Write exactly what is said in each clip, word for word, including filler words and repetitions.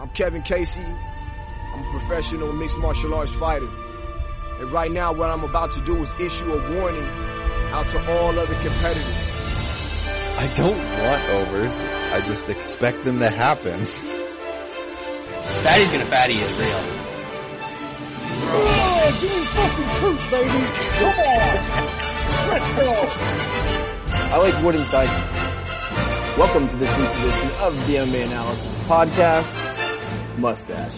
I'm Kevin Casey. I'm a professional mixed martial arts fighter. And right now what I'm about to do is issue a warning out to all other competitors. I don't want overs. I just expect them to happen. Fatty's gonna fatty is real. Oh, give me fucking truth, baby. Come on. Let's go. I like wood inside. Welcome to this week's edition of the M M A Analysis Podcast. Mustache.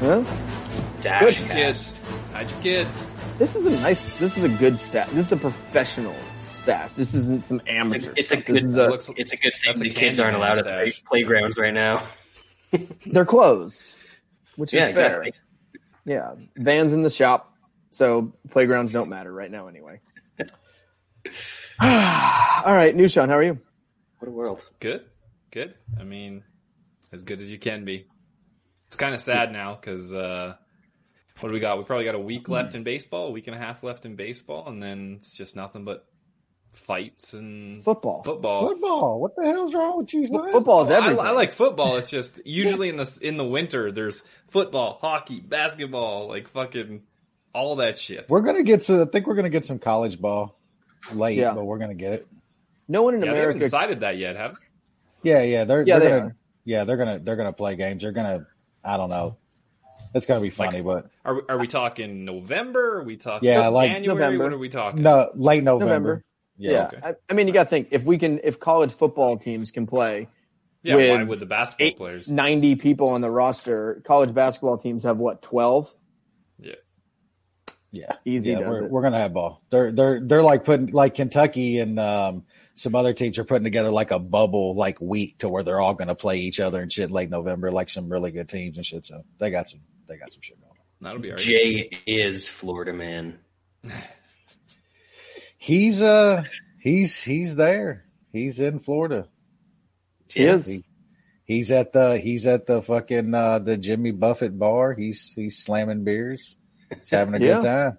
Huh? Dash good kids. Hide your kids. This is a nice, this is a good staff. This is a professional staff. This isn't some amateur it's a, it's a good, this is a, looks, it's a good thing the kids aren't allowed at the playgrounds right now. They're closed, which yeah, is fair. Exactly. Yeah, Van's in the shop, so playgrounds don't matter right now anyway. All right, Nushan, how are you? What a world. Good, good. I mean, as good as you can be. It's kind of sad now because uh, what do we got? We probably got a week left in baseball, a week and a half left in baseball, and then it's just nothing but fights and football. Football. Football. What the hell's wrong with you? Well, football is everything. I, I like football. It's just usually in the in the winter there's football, hockey, basketball, like fucking all that shit. We're gonna get to. I think we're gonna get some college ball late, yeah. But we're gonna get it. No one in yeah, America they haven't decided that yet, have they? Yeah, yeah, they're yeah, they're they gonna, yeah they're gonna they're gonna play games. They're gonna I don't know. It's gonna be funny, like, but are we, are we talking November? Are we talking yeah, like January? November. What are we talking? No, late November. November. Yeah, yeah. Okay. I, I mean, you got to think if we can, if college football teams can play, yeah, with why would the basketball eight, players? ninety people on the roster. College basketball teams have what, twelve? Yeah, yeah, easy. Yeah, does we're, it. we're gonna have ball. They're they're they're like putting like Kentucky and um, some other teams are putting together like a bubble like week to where they're all gonna play each other and shit late November, like some really good teams and shit. So they got some they got some shit going on. That'll be all right. Jay is Florida man. He's uh he's he's there. He's in Florida. He is. He, he's at the he's at the fucking uh, the Jimmy Buffett bar. He's he's slamming beers. He's having a yeah. good time.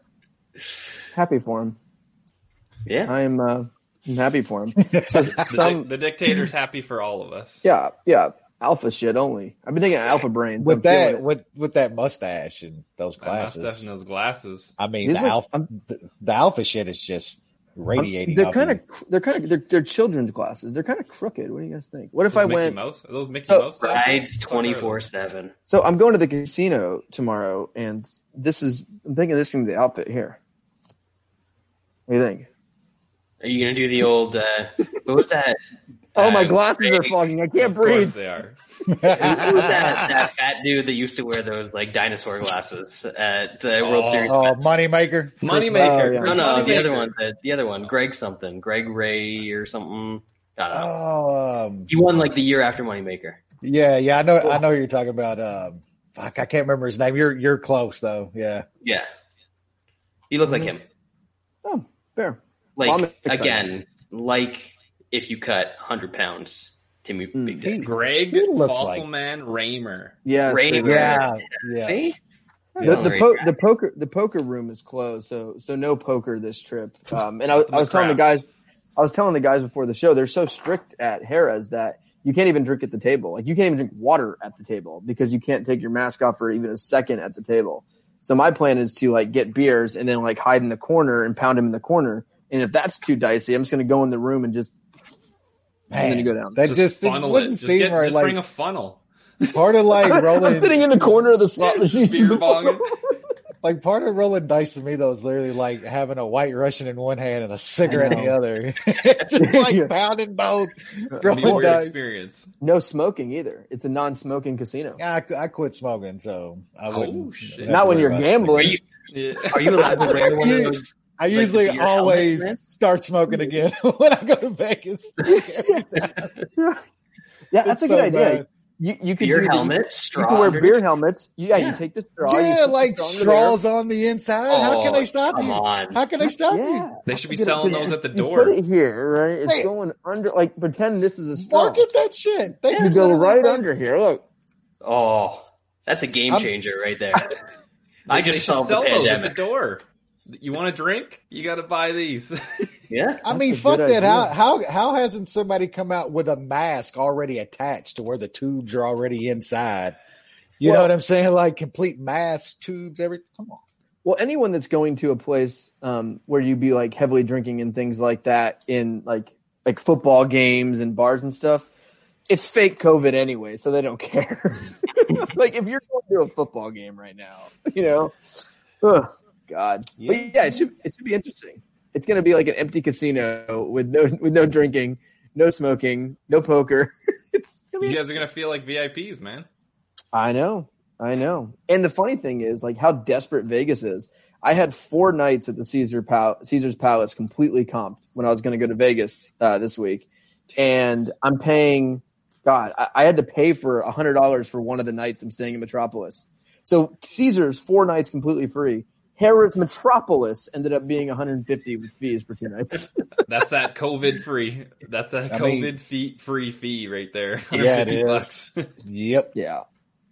Happy for him. Yeah, I'm. Uh, I'm happy for him. So, some, the, the dictator's happy for all of us. Yeah, yeah. Alpha shit only. I've been thinking alpha brain with that with, with that mustache and those glasses. Mustache and those glasses. I mean, the, like, alpha, the, the alpha shit is just. Radiating. They're kind of, they're kind of, they're, they're children's glasses. They're kind of crooked. What do you guys think? What if those I Mickey went? Mouse? Are those Mickey so, Mouse glasses? Rides twenty four seven. So I'm going to the casino tomorrow, and this is. I'm thinking this can be the outfit here. What do you think? Are you gonna do the old? Uh, what was that? Oh, my um, glasses Craig. Are fogging. I can't of breathe. They are. Who was that, that fat dude that used to wear those like dinosaur glasses at the oh, World Series? Oh, Moneymaker. Moneymaker. Oh, yeah. No, no, money the maker. Other one. The, the other one. Greg something. Greg Ray or something. I don't know. Oh, um, he won like the year after Moneymaker. Yeah, yeah. I know. Cool. I know what you're talking about. Um, fuck, I can't remember his name. You're you're close though. Yeah. Yeah. You look mm-hmm. like him. Oh, fair. Like well, again, like. If you cut one hundred pounds, Timmy Big Dick. He, Greg, he looks Fossil like. Man, Raymer. Yeah, Raymer. Yeah, yeah. See? The, the, po- the, poker, the poker room is closed, so so no poker this trip. Um, and I, I was telling the guys I was telling the guys before the show, they're so strict at Harrah's that you can't even drink at the table. Like you can't even drink water at the table because you can't take your mask off for even a second at the table. So my plan is to like get beers and then like hide in the corner and pound him in the corner. And if that's too dicey, I'm just going to go in the room and just – Man, and then you go down. That just, just funnel it. Just, get, right, just like, bring a funnel. Part of like rolling, I'm sitting in the corner of the slot machine. Like part of rolling dice to me though is literally like having a white Russian in one hand and a cigarette in the other. Just like yeah. pounding both. Rolling dice. Experience. No smoking either. It's a non-smoking casino. I, I quit smoking, so I wouldn't. Oh, shit. Not when you're gambling. Are you, yeah. are you allowed to wear one of those? I like usually always helmets, start smoking again when I go to Vegas. Every time. Yeah, that's it's a good so idea. Bad. You you could, beer do helmet, the, straw you could wear beer helmets. You, yeah, yeah, you take the straw. Yeah, like straw straws on the inside. Oh, how can they stop you? On. How can they stop yeah. you? They should be selling those at the door. You put it here, right? It's hey. going under. Like pretend this is a straw. Market that shit. They you go right under here. Look. Oh, that's a game changer I'm, right there. I, I just solved the pandemic. Those at the door. You want a drink? You got to buy these. Yeah. I mean, fuck that. Idea. How how how hasn't somebody come out with a mask already attached to where the tubes are already inside? You well, know what I'm saying? Like complete mask, tubes, everything. Come on. Well, anyone that's going to a place um, where you be like heavily drinking and things like that in like like football games and bars and stuff, it's fake COVID anyway, so they don't care. Like if you're going to a football game right now, you know. Ugh. God, yeah. But yeah, it should it should be interesting. It's going to be like an empty casino with no with no drinking, no smoking, no poker. It's gonna be you guys are going to feel like V I Ps, man. I know, I know. And the funny thing is, like, how desperate Vegas is. I had four nights at the Caesar Pal- Caesar's Palace completely comped when I was going to go to Vegas uh, this week, and I'm paying. God, I, I had to pay for a hundred dollars for one of the nights I'm staying in Metropolis. So Caesar's four nights completely free. Harrah's Metropolis ended up being one hundred fifty with fees for two nights. That's that COVID free. That's that I COVID mean, fee, free fee right there. Yeah, it is. Bucks. Yep. Yeah.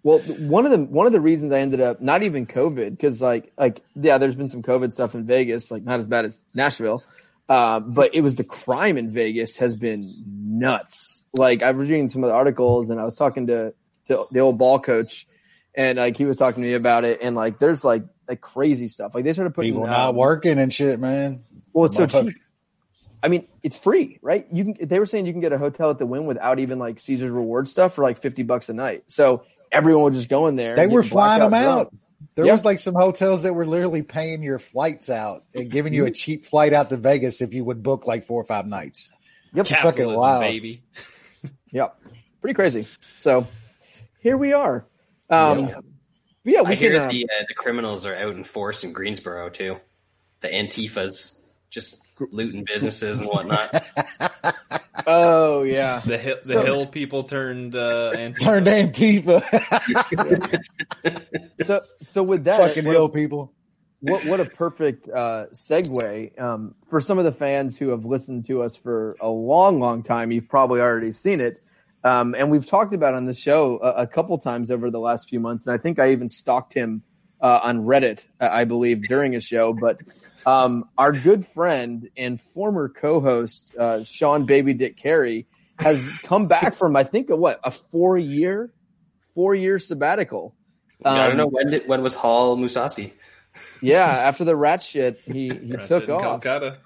Well, one of the one of the reasons I ended up not even COVID because like like yeah, there's been some COVID stuff in Vegas, like not as bad as Nashville, uh, but it was the crime in Vegas has been nuts. Like I was reading some of the articles and I was talking to to the old ball coach, and like he was talking to me about it, and like there's like. Like crazy stuff. Like they started putting people not um, working and shit, man. Well, it's My so cheap. Hook. I mean, it's free, right? You can. They were saying you can get a hotel at the Wynn without even like Caesar's reward stuff for like fifty bucks a night. So everyone would just go in there. They were flying them out. Drunk. There yep. was like some hotels that were literally paying your flights out and giving you a cheap flight out to Vegas if you would book like four or five nights. Yep, it's fucking wild, baby. Yep, pretty crazy. So here we are. Um, yep. Yeah, we I can, hear um, the uh, the criminals are out in force in Greensboro too. The Antifas just looting businesses and whatnot. Oh yeah, the hill, the so, hill people turned uh, Antifa. turned Antifa. so so with that, fucking hill people. What what a perfect uh, segue um, for some of the fans who have listened to us for a long long time. You've probably already seen it. Um, and we've talked about on the show a, a couple times over the last few months, and I think I even stalked him uh, on Reddit, I believe, during a show. But um, our good friend and former co-host, uh, Sean Baby Dick Carey, has come back from, I think, a, what, a four-year four-year sabbatical. Um, yeah, I don't know. When did, when was Hal Mousasi? Yeah, after the rat shit, he, he took off. Calcutta.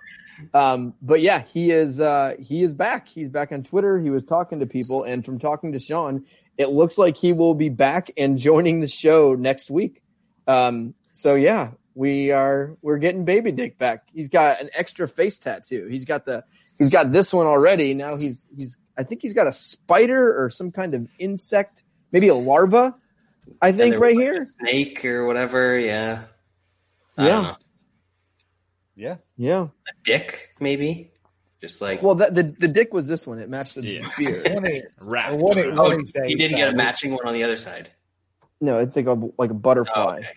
Um, but yeah, he is, uh, he is back. He's back on Twitter. He was talking to people, and from talking to Sean, it looks like he will be back and joining the show next week. Um, so yeah, we are, we're getting Baby Dick back. He's got an extra face tattoo. He's got the, he's got this one already. Now he's, he's, I think he's got a spider or some kind of insect, maybe a larva, I think right here. A snake or whatever. Yeah. I yeah. don't know. Yeah, yeah. A dick, maybe. Just like well, that, the the dick was this one. It matched the yeah. beard. One eight, one eight, oh, one he didn't get a matching one on the other side. No, I think a, like a butterfly. Oh, okay.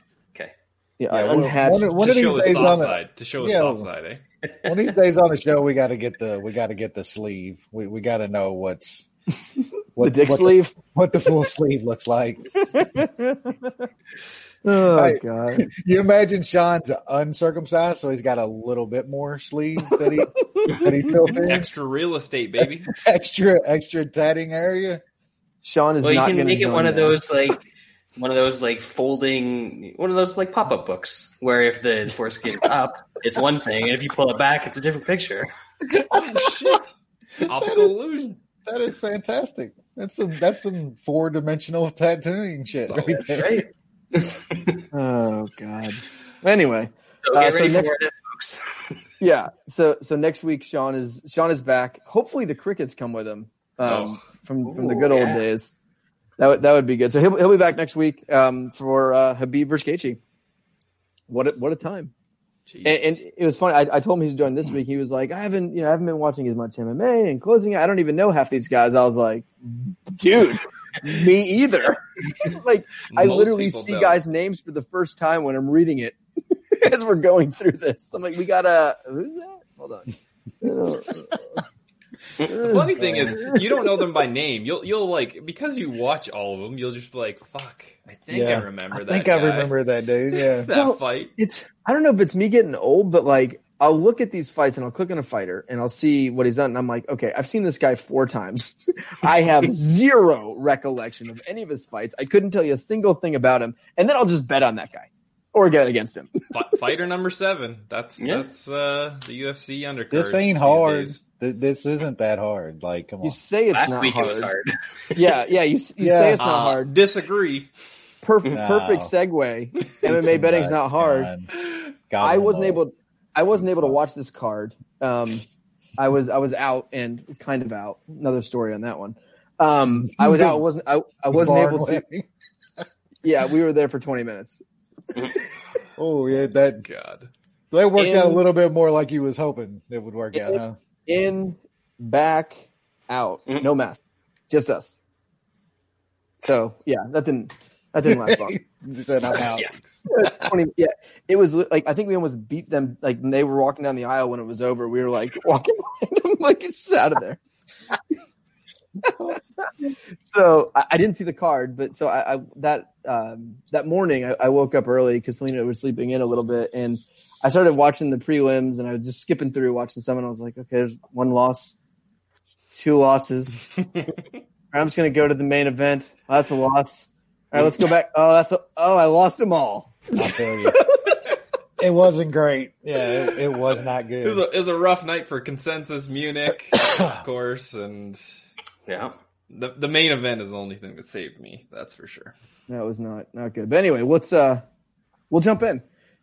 okay. Yeah, yeah one, one, one to, of show these days on the, side, to show his yeah, soft side. To show his soft side. One of these days on the show, we got to get the we got to get the sleeve. We we got to know what's what the dick what sleeve, the, what the full sleeve looks like. Oh, like, God. You imagine Sean's uncircumcised, so he's got a little bit more sleeve that he that he filled in. Extra real estate, baby. extra extra tatting area. Sean is well, not going to make it one that. of those like one of those like folding one of those like pop up books where if the foreskin's up, it's one thing, and if you pull it back, it's a different picture. Oh shit! Optical illusion. That is fantastic. That's some that's some four dimensional tattooing shit oh, right there. Right. Oh God. Anyway, so get uh, so ready next, for this, folks. Yeah. So so next week, Sean is Sean is back. Hopefully, the crickets come with him um, oh. from Ooh, from the good yeah. old days. That would that would be good. So he'll he'll be back next week um, for uh, Khabib versus Gaethje. What a, what a time! And, and it was funny. I, I told him he's doing this week. He was like, I haven't you know I haven't been watching as much M M A and closing. I don't even know half these guys. I was like, dude. Me either. Like Most I literally see don't. guys' names for the first time when I'm reading it as we're going through this. I'm like, we gotta who's that? Hold on. The funny thing is, you don't know them by name. You'll you'll like because you watch all of them. You'll just be like, "Fuck, I think yeah. I remember I that." I think guy. I remember that dude. Yeah, that well, fight. It's I don't know if it's me getting old, but like I'll look at these fights and I'll click on a fighter and I'll see what he's done, and I'm like, "Okay, I've seen this guy four times. I have zero recollection of any of his fights. I couldn't tell you a single thing about him." And then I'll just bet on that guy. Or get against him. Fighter number seven. That's yeah. that's uh, the U F C undercard. This ain't hard. Th- this isn't that hard. Like, come on. You say it's Last not week hard. It was hard. yeah, yeah. You, you yeah. say it's not uh, hard. Disagree. Perfect. No. Perfect segue. M M A betting's not hard. God. God I wasn't able. able. I wasn't able to watch this card. Um, I was. I was out and kind of out. Another story on that one. Um, I was out. wasn't I? I wasn't able to. Yeah, we were there for twenty minutes. oh yeah, that God, that worked in, out a little bit more like you was hoping it would work in, out, huh? In, back, out, mm-hmm. no mask, just us. So yeah, that didn't that didn't last long. Just said I'm out. Yeah. twenty, yeah, it was like I think we almost beat them. Like they were walking down the aisle when it was over. We were like walking behind them, like it's out of there. so I, I didn't see the card, but so I, I that um, that morning I, I woke up early because Selena was sleeping in a little bit, and I started watching the prelims, and I was just skipping through watching some, and I was like, okay, there's one loss, two losses. I'm just gonna go to the main event. Oh, that's a loss. All right, let's go back. Oh, that's a, oh, I lost them all. I feel you. It wasn't great. Yeah, it, it was not good. It was, a, it was a rough night for Consensus Munich, of course, and. Yeah, the the main event is the only thing that saved me. That's for sure. That was not not good. But anyway, let's uh, we'll jump in.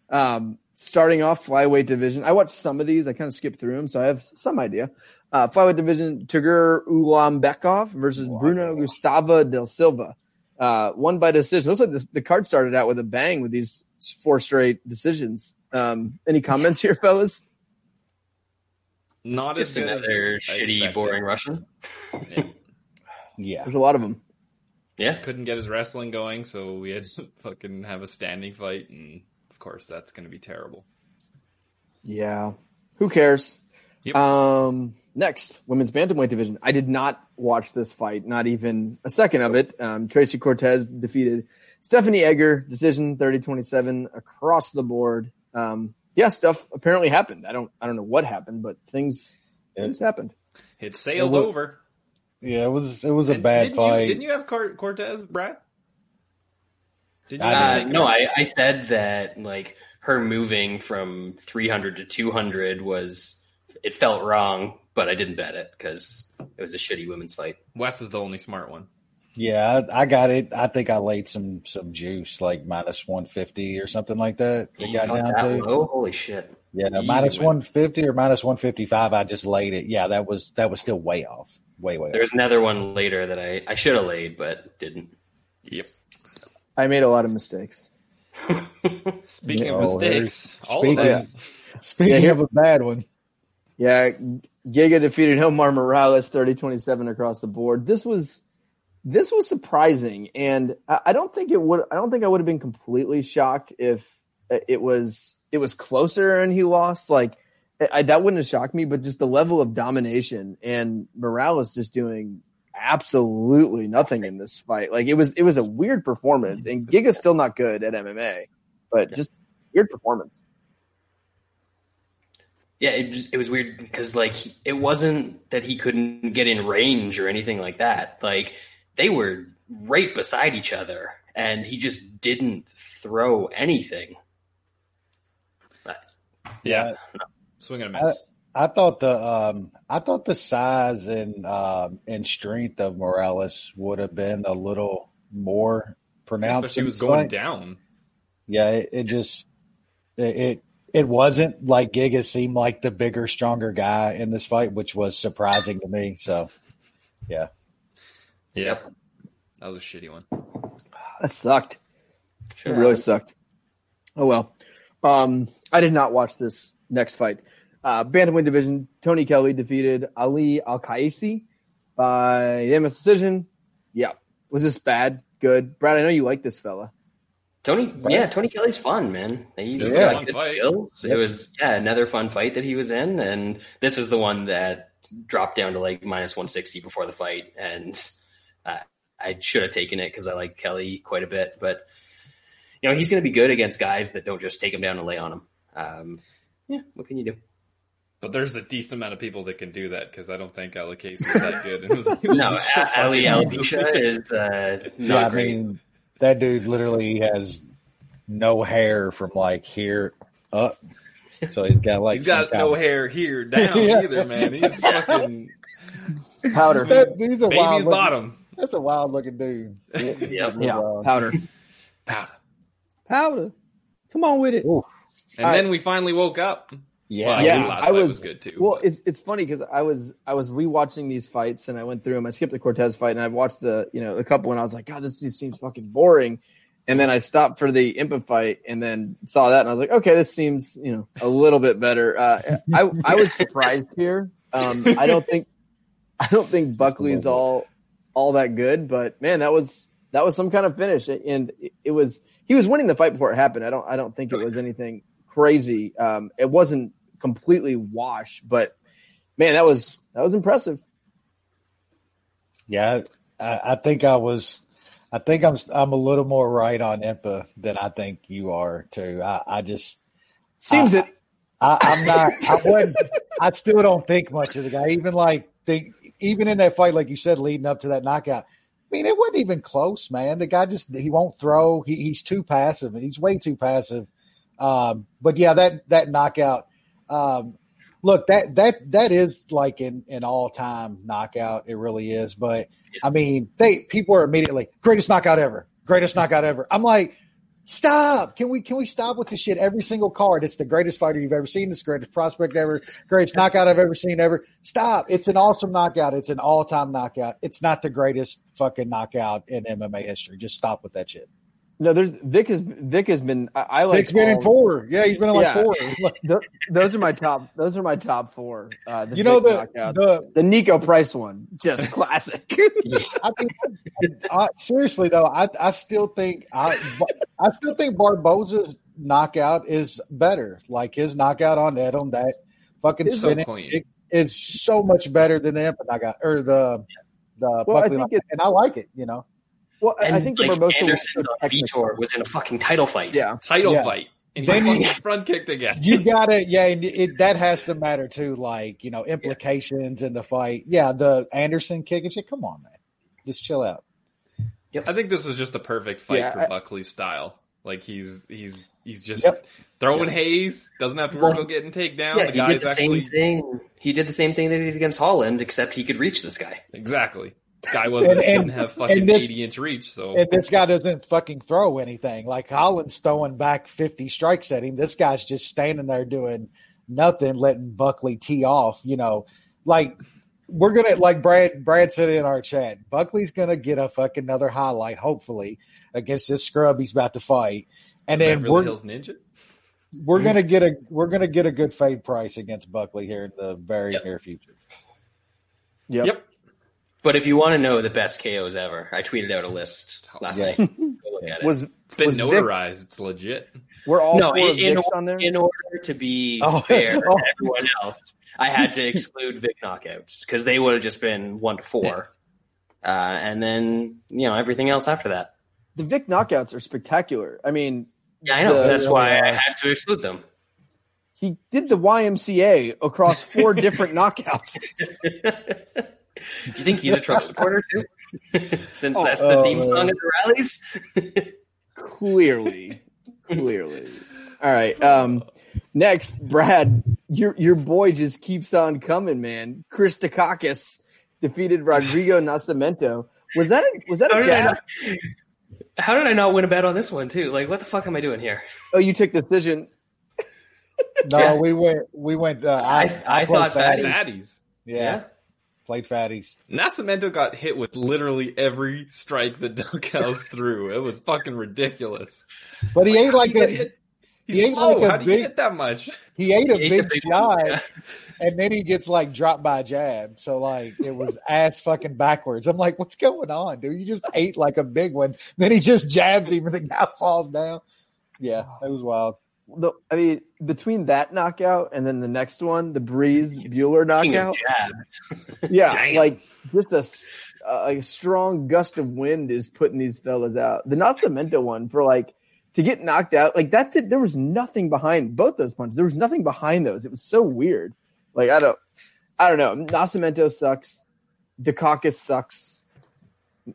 Um, starting off flyweight division. I watched some of these. I kind of skipped through them, so I have some idea. Uh, flyweight division: Turgur Ulanbekov versus wow. Bruno Gustavo Del Silva. Uh, won by decision. Looks like the, the card started out with a bang with these four straight decisions. Um, any comments here, fellas? Not Just as another as shitty, boring Russian. Yeah. yeah. There's a lot of them. Yeah. Couldn't get his wrestling going, so we had to fucking have a standing fight, and of course that's going to be terrible. Yeah. Who cares? Yep. Um, next, women's bantamweight division. I did not watch this fight, not even a second of it. Um, Tracy Cortez defeated Stephanie Edgar, decision thirty twenty-seven across the board. Um, Yeah, stuff apparently happened. I don't I don't know what happened, but things, things it, happened. It sailed it was, over. Yeah, it was it was a and, bad didn't fight. You, didn't you have Cor- Cortez, Brad? Did you uh, no, I, I said that like her moving from three hundred to two hundred was it felt wrong, but I didn't bet it because it was a shitty women's fight. Wes is the only smart one. Yeah, I, I got it. I think I laid some some juice, like minus one fifty or something like that. It got down to low? Holy shit! Yeah, no, minus one fifty or minus one fifty five. I just laid it. Yeah, that was that was still way off, way way. There's off. Another one later that I, I should have laid but didn't. Yep, I made a lot of mistakes. Speaking no, of mistakes, all speaking, of us. Speaking yeah, of a bad one. Yeah, Giga defeated Omar Morales thirty twenty-seven across the board. This was. This was surprising, and I don't think it would. I don't think I would have been completely shocked if it was it was closer and he lost. Like I, that wouldn't have shocked me, but just the level of domination and Morales just doing absolutely nothing in this fight. Like it was it was a weird performance, and Giga's still not good at M M A, but just weird performance. Yeah, it, just, it was weird because like it wasn't that he couldn't get in range or anything like that. Like. They were right beside each other, and he just didn't throw anything. But, yeah, no. Swing and a miss. I, I thought the um, I thought the size and um, and strength of Morales would have been a little more pronounced. Especially he was going down. Yeah, it, it just it, it it wasn't like Giga seemed like the bigger, stronger guy in this fight, which was surprising to me. So, yeah. Yeah, that was a shitty one. That sucked. Sure. It really sucked. Oh, well. Um, I did not watch this next fight. Uh, Bantamweight division, Tony Kelly defeated Ali Al-Kaisi by unanimous decision. Yeah. Was this bad? Good? Brad, I know you like this fella. Tony, Brad? yeah, Tony Kelly's fun, man. He's yeah. got good skills. It was, yeah, another fun fight that he was in, and this is the one that dropped down to like minus one sixty before the fight, and uh, I should have taken it because I like Kelly quite a bit. But you know, he's going to be good against guys that don't just take him down and lay on him. Um, yeah, what can you do? But there's a decent amount of people that can do that, because I don't think Al-Kaisi is that good. It was, it was no, Ali Al-Kaisi is uh, not yeah, I great. Mean, that dude literally has no hair from like here up. So he's got like he's got no of... hair here down yeah. either, man. He's fucking powder. That's, he's a baby wild looking, bottom. That's a wild looking dude. Yeah, yeah. yeah. powder, powder, powder. Come on with it. Ooh. And I, then we finally woke up. Yeah, well, yeah. Last I was, was good too. Well, it's, it's funny because I was I was rewatching these fights, and I went through them. I skipped the Cortez fight, and I watched the you know a couple, and I was like, God, this just seems fucking boring. And then I stopped for the Impa fight and then saw that, and I was like, okay, this seems, you know, a little bit better. Uh, I I was surprised here. Um, I don't think I don't think Buckley's all all that good, but man, that was that was some kind of finish, and it, it was he was winning the fight before it happened. I don't I don't think it was anything crazy. Um, it wasn't completely washed, but man, that was that was impressive. Yeah, I, I think I was. I think I'm I'm a little more right on Impa than I think you are too. I, I just seems I, it. I, I, I'm not. I wouldn't. I still don't think much of the guy. Even like think even in that fight, like you said, leading up to that knockout. I mean, it wasn't even close, man. The guy just he won't throw. He, he's too passive, and he's way too passive. Um, but yeah, that that knockout. Um, look, that that that is like an an all time knockout. It really is, but. I mean, they people are immediately greatest knockout ever, greatest knockout ever. I'm like, stop! Can we can we stop with this shit? Every single card, it's the greatest fighter you've ever seen, it's the greatest prospect ever, greatest knockout I've ever seen ever. Stop! It's an awesome knockout. It's an all time knockout. It's not the greatest fucking knockout in M M A history. Just stop with that shit. No, there's Vic has Vic has been. I, I like Vic's been in four. Yeah, he's been in like yeah. four. Those are my top. Those are my top four. Uh, you Vic know the, the the Nico Price one, just classic. I mean, I, seriously though, I I still think I I still think Barboza's knockout is better. Like his knockout on Edom, that fucking it's spinning so it is so much better than the Impa knockout or the the well, I think it, and I like it. You know. Well, and I think like the Barboza Anderson's on Vitor was in a fucking title fight. Yeah, title yeah. fight. And then he front kicked again. You gotta, yeah, and it, that has to matter too. Like you know, implications yeah. in the fight. Yeah, the Anderson kick and shit. Come on, man, just chill out. Yep. I think this was just the perfect fight yeah, for I, Buckley's style. Like he's he's he's just yep. throwing yep. Hayes. Doesn't have to worry well, about getting takedown. Yeah, the guy's he did the actually, same thing. He did the same thing that he did against Holland, except he could reach this guy. Exactly. Guy wasn't and, and, didn't have fucking this, eighty inch reach, so and this guy doesn't fucking throw anything. Like Holland's throwing back fifty strikes at him. This guy's just standing there doing nothing, letting Buckley tee off. You know, like we're gonna like Brad. Brad said in our chat, Buckley's gonna get a fucking another highlight, hopefully, against this scrub he's about to fight, and the then Beverly we're Hills Ninja. We're gonna get a we're gonna get a good fade price against Buckley here in the very yep. near future. Yep. yep. But if you want to know the best K Os ever, I tweeted out a list last yeah. night. Go look at it. Was, it's been was notarized. Vic, it's legit. We're all no, four in, in, order, on there? In order to be oh. fair oh. to everyone else, I had to exclude Vic knockouts because they would have just been one to four. Uh, and then, you know, everything else after that. The Vic knockouts are spectacular. I mean, yeah, I know. The, That's why uh, I had to exclude them. He did the Y M C A across four different knockouts. Do you think he's a Trump supporter too? Since oh, that's the theme song uh, at the rallies? Clearly. Clearly. All right. Um, next, Brad, your your boy just keeps on coming, man. Chris Dukakis defeated Rodrigo Nascimento. Was that a, was that how a jab? Did not, how did I not win a bet on this one too? Like, what the fuck am I doing here? Oh, you took the decision. No, yeah. we went we went uh, I I, I thought fatties. fatties. Yeah. yeah. Played fatties. Nascimento got hit with literally every strike the Duckhouse threw. It was fucking ridiculous. But he like, ate like a hit, he's he ate slow. Like a how big, do you hit that much? He ate a he big, big shot, yeah. and then he gets like dropped by a jab. So like it was ass fucking backwards. I'm like, what's going on, dude? You just ate like a big one. Then he just jabs him, and the guy falls down. Yeah, it was wild. the, I mean, between that knockout and then the next one, the Breeze Bueller knockout, yeah, like just a, uh, like a strong gust of wind is putting these fellas out. The Nascimento one, for like to get knocked out like that, did, there was nothing behind both those punches. There was nothing behind those. It was so weird. Like I don't, I don't know. Nascimento sucks. Dukakis sucks.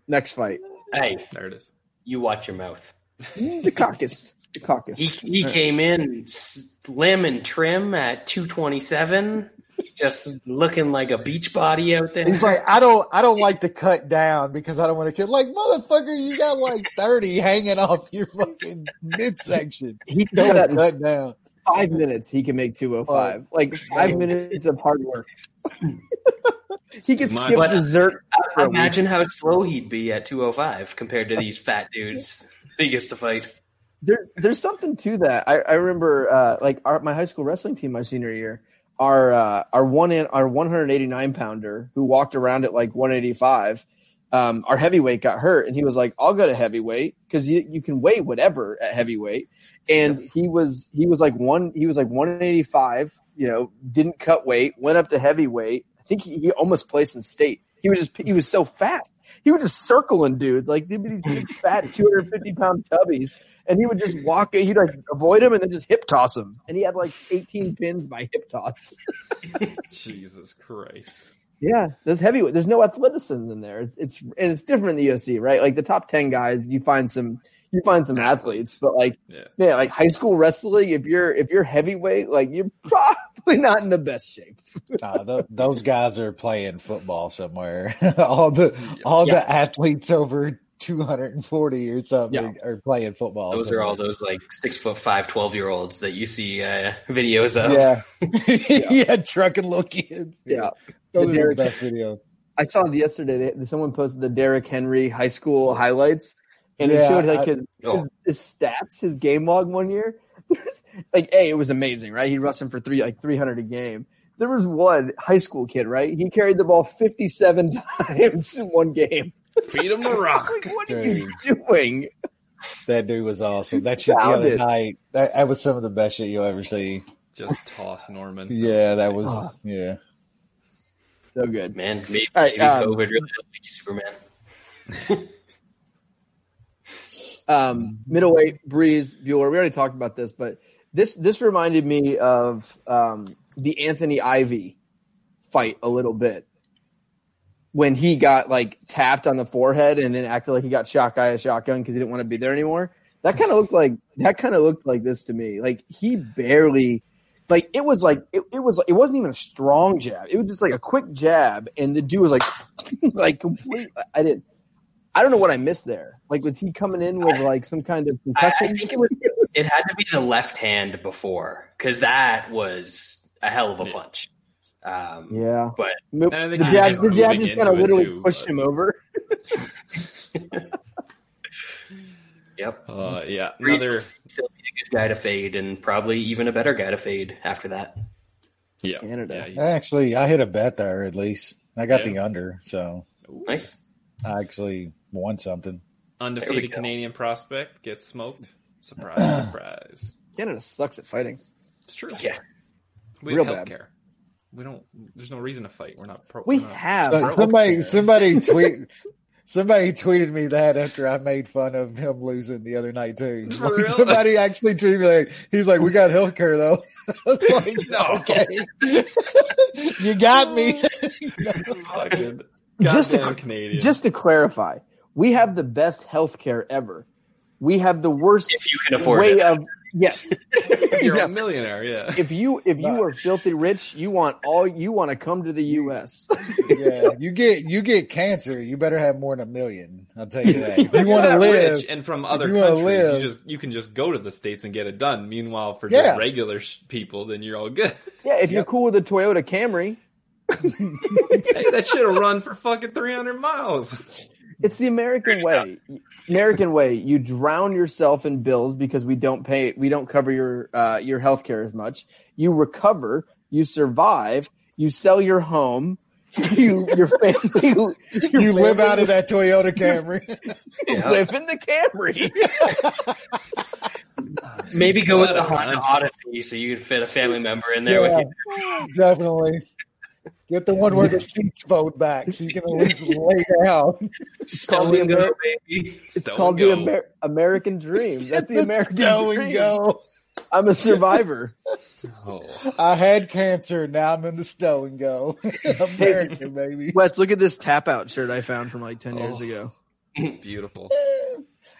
Next fight. Hey, there it is. You watch your mouth. Dukakis. Dukakis. He he right. came in slim and trim at two twenty-seven, just looking like a beach body out there. He's like, I don't, I don't like to cut down because I don't want to kill. Like, motherfucker, you got like thirty hanging off your fucking midsection. He can do that cut down. Five minutes, he can make two oh five. Oh, like five minutes of hard work. He could My, skip but, dessert. Uh, imagine how slow he'd be at two oh five compared to these fat dudes he gets to fight. There, there's something to that. I, I remember, uh, like our, my high school wrestling team, my senior year, our uh, our one in, our one eighty-nine pounder who walked around at like one eighty-five. Um, our heavyweight got hurt, and he was like, "I'll go to heavyweight because you you can weigh whatever at heavyweight." And he was he was like one he was like one eighty-five. You know, didn't cut weight, went up to heavyweight. I think he, he almost placed in state. He was just he was so fat. He was just circling dudes, like they'd be these fat two hundred fifty pound tubbies, and he would just walk. He'd like avoid him and then just hip toss him. And he had like eighteen pins by hip toss. Jesus Christ! Yeah, there's heavyweight. There's no athleticism in there. It's, it's and it's different in the U F C, right? Like the top ten guys, you find some you find some athletes, but like yeah, man, like high school wrestling. If you're if you're heavyweight, like you're probably not in the best shape. Nah, th- those guys are playing football somewhere. all the all yeah. the athletes over two hundred forty or something yeah. are playing football. Those somewhere. Are all those like six foot five, twelve year olds that you see uh, videos of. Yeah, yeah, yeah trucking little kids. Yeah, those the are Derrick, the best videos. I saw it yesterday. They, someone posted the Derrick Henry high school highlights, and yeah, it showed like I, his, oh. his, his stats, his game log one year. Like, hey, it was amazing, right? He rushed him for three like three hundred a game. There was one high school kid, right? He carried the ball fifty-seven times in one game. Feed him the rock. Like, what are dude. you doing? That dude was awesome. That shit Found the other it. night. That, that was some of the best shit you'll ever see. Just toss Norman. Yeah, that was oh. yeah. So good, man. Maybe, right, maybe um, COVID really helped make you Superman. um, middleweight Breeze Bueller. We already talked about this, but this this reminded me of um, the Anthony Ivey fight a little bit. When he got like tapped on the forehead and then acted like he got shot guy a shotgun because he didn't want to be there anymore, that kind of looked like that kind of looked like this to me. Like he barely, like it was like it, it was it wasn't even a strong jab. It was just like a quick jab, and the dude was like, like complete. I didn't. I don't know what I missed there. Like was he coming in with I, like some kind of concussion? I, I think it was. It had to be the left hand before because that was a hell of a punch. Um, yeah, but nope. the jab just, just kind of literally too, pushed but... him over. Yep. Uh, yeah. Another still be a good guy to fade, and probably even a better guy to fade after that. Yeah. Canada. Yeah, actually, I hit a bet there. At least I got yeah. the under. So nice. I actually won something. Undefeated Canadian prospect gets smoked. Surprise! Surprise! Canada sucks at fighting. It's true. Yeah. We Real have healthcare. Bad. We don't. There's no reason to fight. We're not. Pro, we we're not, have so, somebody. Somebody tweet. Somebody tweeted me that after I made fun of him losing the other night too. Like, somebody actually tweeted me like, he's like, "We got healthcare though." I was like, no, okay, you got me. Fucking just to Canadian. Just to clarify, we have the best healthcare ever. We have the worst if you can afford way it. of. Yes. You're yeah. a millionaire, yeah. If you if you nah. are filthy rich, you want all you want to come to the U S. Yeah. You get you get cancer, you better have more than a million. I'll tell you that. If you want to live rich and from other you countries, live, you just you can just go to the States and get it done. Meanwhile, for yeah. just regular sh- people, then you're all good. Yeah, if yep. you're cool with a Toyota Camry. Hey, that shit'll run for fucking three hundred miles. It's the American way. American way. You drown yourself in bills because we don't pay. We don't cover your uh, your health care as much. You recover. You survive. You sell your home. You your family. Your you family, live out of that Toyota Camry. You yeah. live in the Camry. Maybe go with the Honda Odyssey so you can fit a family member in there yeah, with you. Definitely. Get the one where the seats fold back so you can at least lay down. It's called, the, Amer- go, baby. It's called the Amer- American Dream. That's the American Stow Dream. And go. I'm a survivor. Oh. I had cancer. Now I'm in the stow and go. American, hey, baby. Wes, look at this tap out shirt I found from like ten oh. years ago. Beautiful.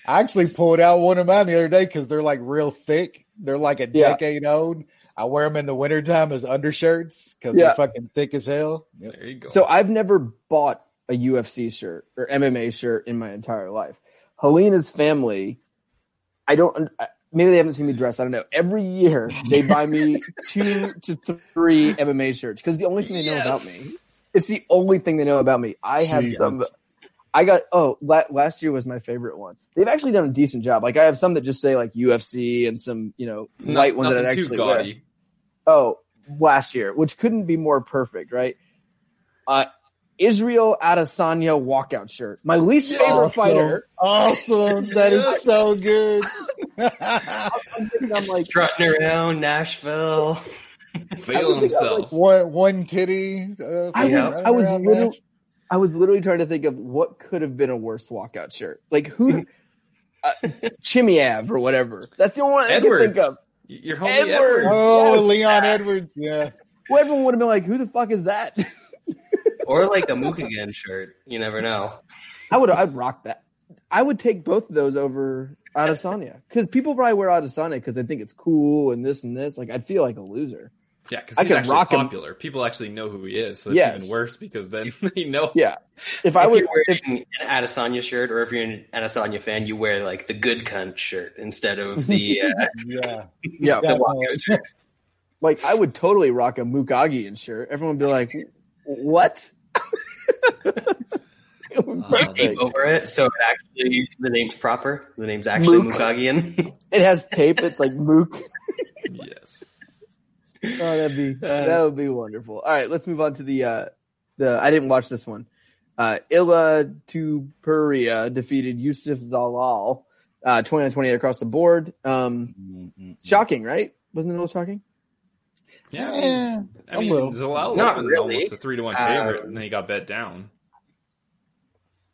I actually pulled out one of mine the other day because they're like real thick. They're like a yeah. decade old. I wear them in the wintertime as undershirts because yeah. they're fucking thick as hell. Yep. There you go. So I've never bought a U F C shirt or M M A shirt in my entire life. Helena's family, I don't I, maybe they haven't seen me dress. I don't know. Every year they buy me two to three M M A shirts because the only thing they yes. know about me. It's the only thing they know about me. I have Jesus. some. I got oh la- last year was my favorite one. They've actually done a decent job. Like I have some that just say like U F C and some you know light ones that I'd actually wear. Oh, last year, which couldn't be more perfect, right? Uh, Israel Adesanya walkout shirt. My least favorite awesome. fighter. Awesome, that is so good. I'm, I'm like, strutting around Nashville, feeling himself. Like, one, one titty. Uh, I, yeah. I was literally. I was literally trying to think of what could have been a worse walkout shirt. Like who? uh, Chimaev or whatever. That's the only one Edwards. I can think of. Your homie Edwards. Edwards. Oh, yes. Leon Edwards. Yeah. Well, everyone would have been like, who the fuck is that? Or like a Mookagan shirt. You never know. I would I'd rock that. I would take both of those over Adesanya. Because people probably wear Adesanya because they think it's cool and this and this. Like, I'd feel like a loser. Yeah, because he's actually popular. Him. People actually know who he is, so it's yes. even worse because then they know. Yeah, if I if would, you're wearing if, an Adesanya shirt, or if you're an Adesanya fan, you wear like the good cunt shirt instead of the uh, yeah, yeah, the walkout shirt. Like I would totally rock a Mukagian shirt. Everyone would be like, "What?" Oh, tape over it, so it actually the name's proper. The name's actually Mook. Mukagian. It has tape. It's like Mook. Yes. Oh, that'd be that would be wonderful. All right, let's move on to the uh, the. I didn't watch this one. Uh, Illa Tupuria defeated Yusuf Zalal uh, twenty on twenty across the board. Um, mm-hmm. Shocking, right? Wasn't it a little shocking? Yeah, yeah I mean, I mean Zalal not was really. Almost a three to one favorite, uh, and then he got bet down.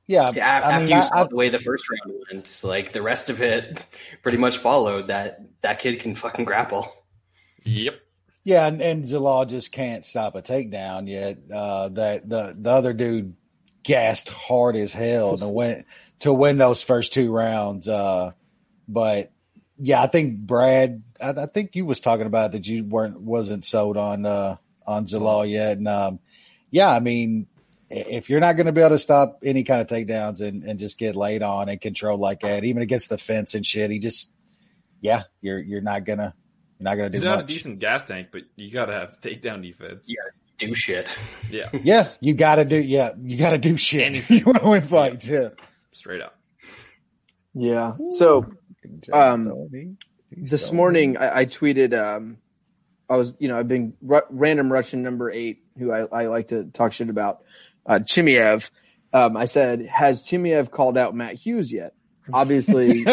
Yeah, yeah after I mean, you I, saw I, the way the first round went, like the rest of it pretty much followed that. That kid can fucking grapple. Yep. Yeah, and, and Zalal just can't stop a takedown yet. Uh, that the the other dude gassed hard as hell to win to win those first two rounds. Uh, but yeah, I think Brad, I, I think you was talking about that you weren't wasn't sold on uh, on Zalal yet. And um, yeah, I mean, if you're not going to be able to stop any kind of takedowns and, and just get laid on and control like that, even against the fence and shit, he just yeah, you're you're not gonna. You're not gonna do He's not much. A decent gas tank, but you gotta have takedown defense. Yeah, do shit. Yeah, yeah, you gotta do. Yeah, you gotta do shit. If you want to win fights, yeah, straight up. Yeah. So, um, this morning I, I tweeted. Um, I was, you know, I've been r- random Russian number eight, who I, I like to talk shit about, uh, Chimaev. Um, I said, has Chimaev called out Matt Hughes yet? Obviously,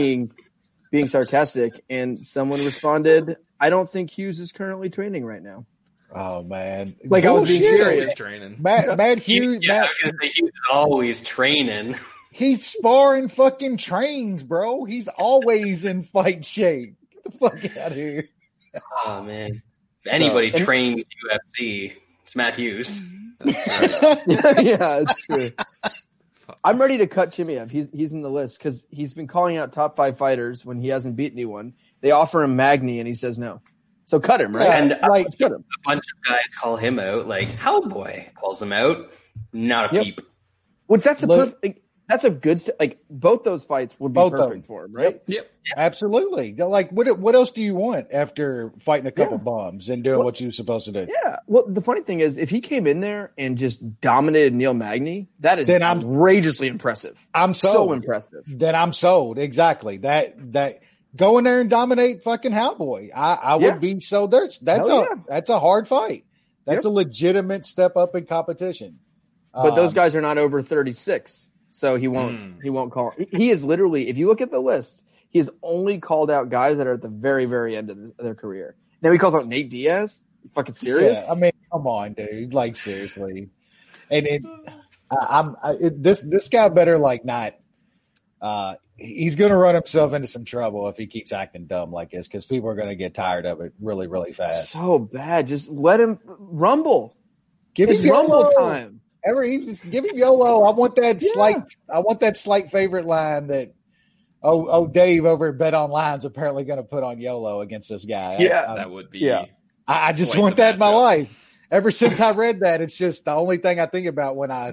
being. Being sarcastic, and someone responded, I don't think Hughes is currently training right now. Oh, man. Like, Bullshit. I was being serious. Training. Matt, Matt Hughes. He, yeah, Matt, I was going to say Hughes is always training. He's sparring fucking trains, bro. He's always in fight shape. Get the fuck out of here. Oh, man. If anybody no. trains U F C, it's Matt Hughes. That's right. Yeah, it's true. I'm ready to cut Chimaev. He's he's in the list because he's been calling out top five fighters when he hasn't beat anyone. They offer him Magny and he says no. So cut him, right? Yeah, and like, cut him. A bunch of guys call him out. Like Hellboy calls him out. Not a yep. peep. Which that's a perfect. Like, that's a good. St- like both those fights would be both perfect them. for him, right? Yep. yep. Absolutely. Like what? What else do you want after fighting a couple yeah. bombs and doing well, what you were supposed to do? Yeah. Well, the funny thing is, if he came in there and just dominated Neil Magny, that is then I'm, outrageously impressive. I'm sold. So impressive. Then I'm sold. Exactly. That that go in there and dominate fucking Hellboy. I, I yeah. would be sold. That's that's Hell a yeah. that's a hard fight. That's yep. a legitimate step up in competition. But um, those guys are not over thirty-six. So he won't. Mm. He won't call. He is literally. If you look at the list, He has only called out guys that are at the very, very end of their career. Now he calls out Nate Diaz? You fucking serious? Yeah, I mean, come on, dude. Like, seriously. And it, I, I'm I, it, this this guy better like not. Uh, he's going to run himself into some trouble if he keeps acting dumb like this, because people are going to get tired of it really, really fast. So bad. Just let him rumble. Give him rumble time. Every give him YOLO. I want that yeah. slight. I want that slight favorite line that. Oh, oh, Dave over at Bet Online's apparently going to put on YOLO against this guy. Yeah, I, I, that would be. Yeah, I, I just want that in my life. Ever since I read that, it's just the only thing I think about when I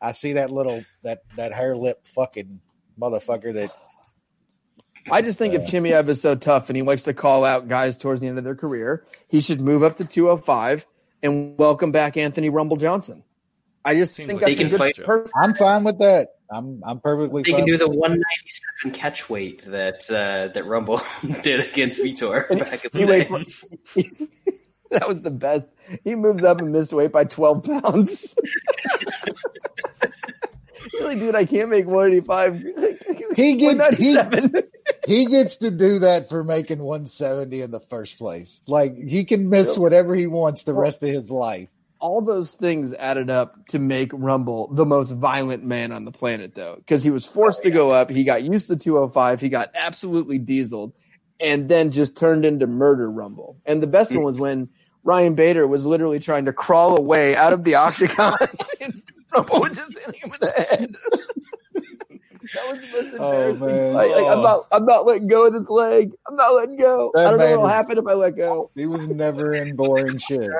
I see that little that that hair lip fucking motherfucker. That I just think uh, if Chimaev is so tough and he likes to call out guys towards the end of their career, he should move up to two oh five and welcome back Anthony Rumble Johnson. I just think like that's a good fight. Perfect. I'm fine with that. I'm I'm perfectly they fine. They can do the one ninety-seven catch weight that uh, that Rumble did against Vitor back in the day. That was the best. He moves up and missed weight by twelve pounds. Really, dude, I can't make one eighty-five. He gets he, he gets to do that for making one seventy in the first place. Like he can miss whatever he wants the rest of his life. All those things added up to make Rumble the most violent man on the planet, though, because he was forced oh, yeah. to go up. He got used to two oh five. He got absolutely dieseled and then just turned into murder Rumble. And the best one was when Ryan Bader was literally trying to crawl away out of the octagon and Rumble was just hitting him in the head. That was the most embarrassing. Oh, like, like, I'm not, I'm not letting go of this leg. I'm not letting go. That I don't know what will happen if I let go. He was never in boring shit.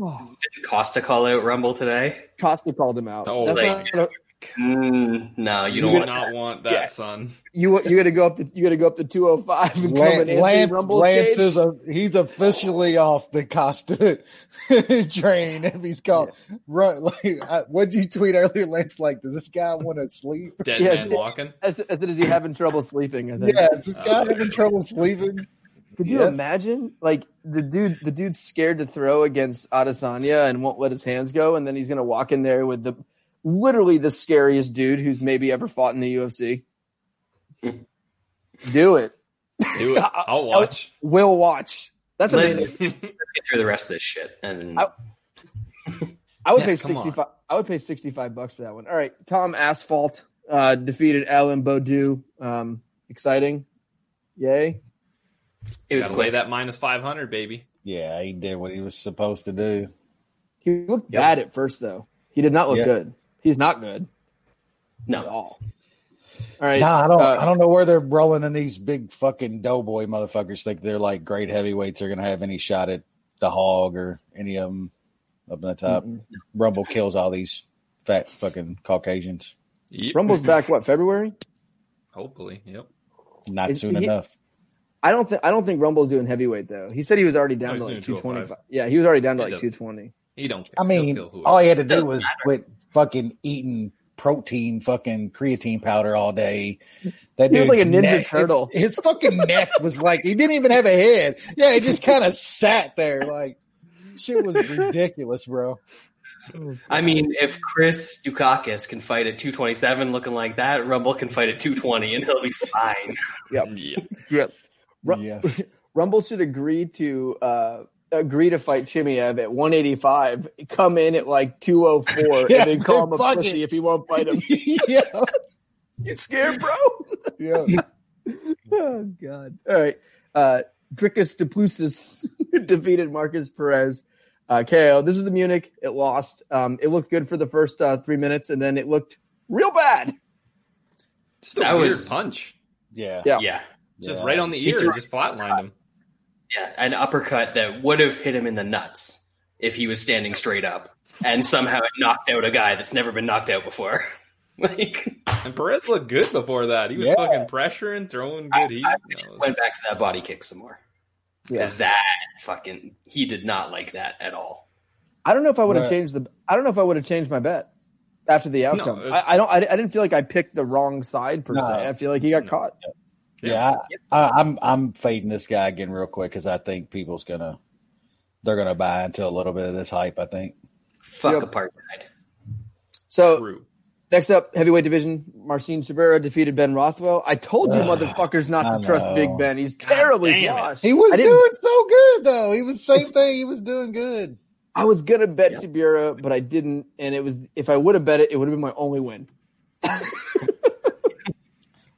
Oh. Did Costa call out Rumble today? Costa called him out. Oh, like, not, mm, no, you, you don't want not that. want that, yeah. son. You you got to go up to you got to go up to two oh five and Lance, come in Lance, Rumble's Lance cage. Is a, he's officially off the Costa train if he's called. Yeah. Run, like, I, what'd you tweet earlier, Lance? Like, does this guy want to sleep? Dead yeah, man walking. As, as, as is he having trouble sleeping? I think. Yeah, is this oh, guy having is. trouble sleeping? Could you yep. imagine, like, the dude the dude's scared to throw against Adesanya and won't let his hands go, and then he's going to walk in there with the literally the scariest dude who's maybe ever fought in the U F C? Do it. Do it. I'll watch. We'll watch. That's amazing. Let's get through the rest of this shit. And I, I would yeah, pay sixty-five on. I would pay sixty-five bucks for that one. All right. Tom Asphalt uh, defeated Alan Bodu. Um, exciting. Yay. It was play that minus five hundred, baby. Yeah, he did what he was supposed to do. He looked yep. bad at first, though. He did not look yep. good. He's not good. No, at all. All right. Nah, I don't. Uh, I don't know where they're rolling in these big fucking doughboy motherfuckers. Think they're like great heavyweights are going to have any shot at the Hog or any of them up in the top. Mm-mm. Rumble kills all these fat fucking Caucasians. Yep. Rumble's back. What, February? Hopefully. Yep. Not Is, soon he, enough. I don't think I don't think Rumble's doing heavyweight though. He said he was already down was to like two twenty-five. Yeah, he was already down to he like two twenty. He don't. Care. I mean, all he had to do was matter. quit fucking eating protein, fucking creatine powder all day. That dude like a ninja neck, turtle. His, his fucking neck was like he didn't even have a head. Yeah, he just kind of sat there like shit was ridiculous, bro. I mean, if Chris Dukakis can fight at two twenty-seven looking like that, Rumble can fight at two twenty and he'll be fine. Yep. Yep. Yep. Rum- yes. Rumble should agree to uh, agree to fight Chimaev at one eighty-five, come in at like two oh four, yeah, and then call him a pussy it. if he won't fight him. Yeah. You scared, bro? Yeah. Oh, God. All right. Uh, Dricus de Plusis defeated Marcus Perez. Uh, K O. This is the Munich. It lost. Um, it looked good for the first uh, three minutes, and then it looked real bad. Just that a weird was, punch. Yeah. Yeah. yeah. Just yeah. right on the ear, he just flatlined him. Yeah, an uppercut that would have hit him in the nuts if he was standing straight up, and somehow it knocked out a guy that's never been knocked out before. Like, and Perez looked good before that. He was yeah. fucking pressuring, throwing good I, heat. I was... went back to that body kick some more because yeah. that fucking he did not like that at all. I don't know if I would have changed the. I don't know if I would have changed my bet after the outcome. No, was... I, I don't. I, I didn't feel like I picked the wrong side per no. se. I feel like he got no. caught. Yeah. Yeah, I, I, I'm I'm fading this guy again real quick because I think people's gonna they're gonna buy into a little bit of this hype. I think fuck yep. apartheid. So True. Next up, heavyweight division, Marcin Tibera defeated Ben Rothwell. I told you Ugh, motherfuckers not to trust Big Ben. He's terribly washed. He was doing so good, though. He was same thing. He was doing good. I was going to bet yep. Tibera, but I didn't. And it was if I would have bet it, it would have been my only win.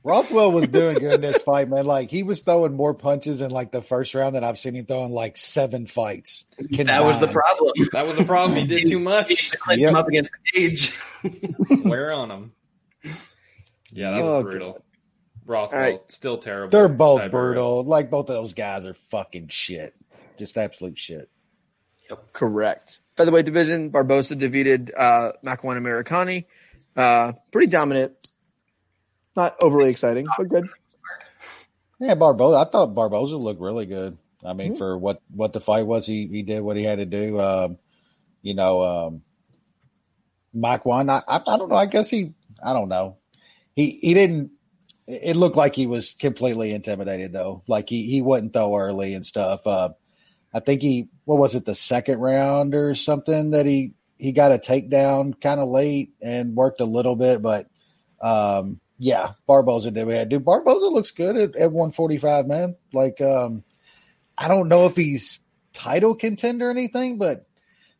Rothwell was doing good in this fight, man. Like, he was throwing more punches in, like, the first round than I've seen him throw in, like, seven fights. Can that nine. was the problem. That was the problem. He did too much. He clipped yep. him up against the cage. Wear on him. Yeah, that oh, was brutal. God. Rothwell, right. still terrible. They're both brutal. Like, both of those guys are fucking shit. Just absolute shit. Yep. Correct. Featherweight division, Barboza defeated uh, Makwan Americani. Uh, pretty dominant. Not overly exciting, but good. Yeah, Barboza. I thought Barboza looked really good. I mean, mm-hmm. for what, what the fight was, he, he did what he had to do. Um, you know, um, Makwan, I, I don't know. I guess he, I don't know. He he didn't, it looked like he was completely intimidated, though. Like he, he wasn't though early and stuff. Uh, I think he, what was it, the second round or something that he, he got a takedown kind of late and worked a little bit, but, um, yeah, Barboza did. We had dude. Barboza looks good at, at one forty-five, man. Like, um, I don't know if he's title contender or anything, but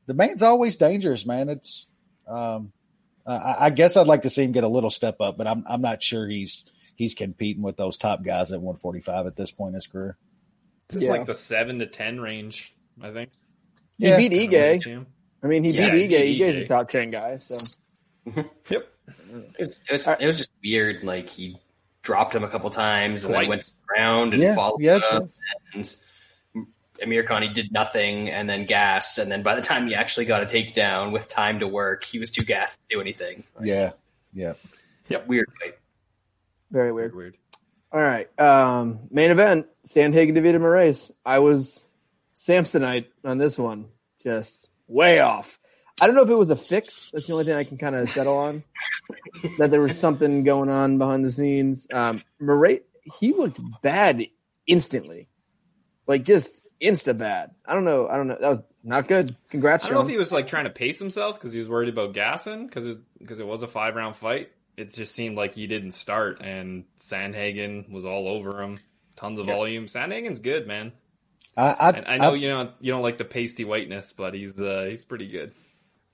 the man's always dangerous, man. It's, um, I, I guess I'd like to see him get a little step up, but I'm I'm not sure he's he's competing with those top guys at one forty-five at this point in his career. It's yeah. like the seven to ten range, I think. He yeah. beat Ige. I mean, he yeah, beat Ige. He Ige's the top ten guy, so. Yep. It's, it's, it was just weird. Like, he dropped him a couple times and Twice. then went to the ground and yeah, followed yeah, up. True. And Amir Khan, he did nothing and then gassed. And then by the time he actually got a takedown with time to work, he was too gassed to do anything. Like, yeah. Yeah. Yep. Weird fight. Very weird. Weird. All right. Um, main event, Sandhagen defeated Moraes. I was Samsonite on this one. Just way off. I don't know if it was a fix. That's the only thing I can kind of settle on, that there was something going on behind the scenes. Um, Moraes, he looked bad instantly, like just insta bad. I don't know. I don't know. That was not good. Congrats, I don't Sean. know if he was like trying to pace himself because he was worried about gassing because because it, it was a five round fight. It just seemed like he didn't start, and Sandhagen was all over him. Tons of yeah. volume. Sandhagen's good, man. I I, I know I, you know you don't like the pasty whiteness, but he's uh, he's pretty good.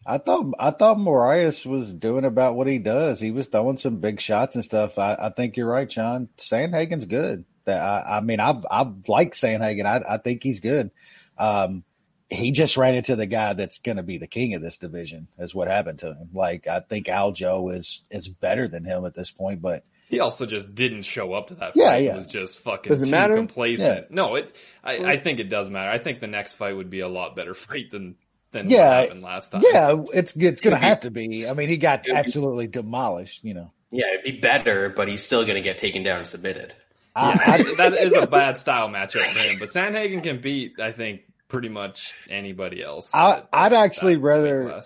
I thought I thought Moraes was doing about what he does. He was throwing some big shots and stuff. I, I think you're right, Sean. Sandhagen's good. I, I mean, I I like Sandhagen. I, I think he's good. Um, he just ran into the guy that's going to be the king of this division. Is what happened to him. Like, I think Aljo is is better than him at this point, but he also just didn't show up to that fight. Yeah, yeah. It was just fucking too matter? complacent. Yeah. No, it. I, I think it does matter. I think the next fight would be a lot better fight than. Than yeah, what happened last time. Yeah, it's it's gonna have to be. I mean, he got absolutely demolished, you know. Yeah, it'd be better, but he's still gonna get taken down and submitted. Uh, yeah, I, that is a bad style matchup for him. But Sandhagen can beat, I think, pretty much anybody else. I, I'd actually rather,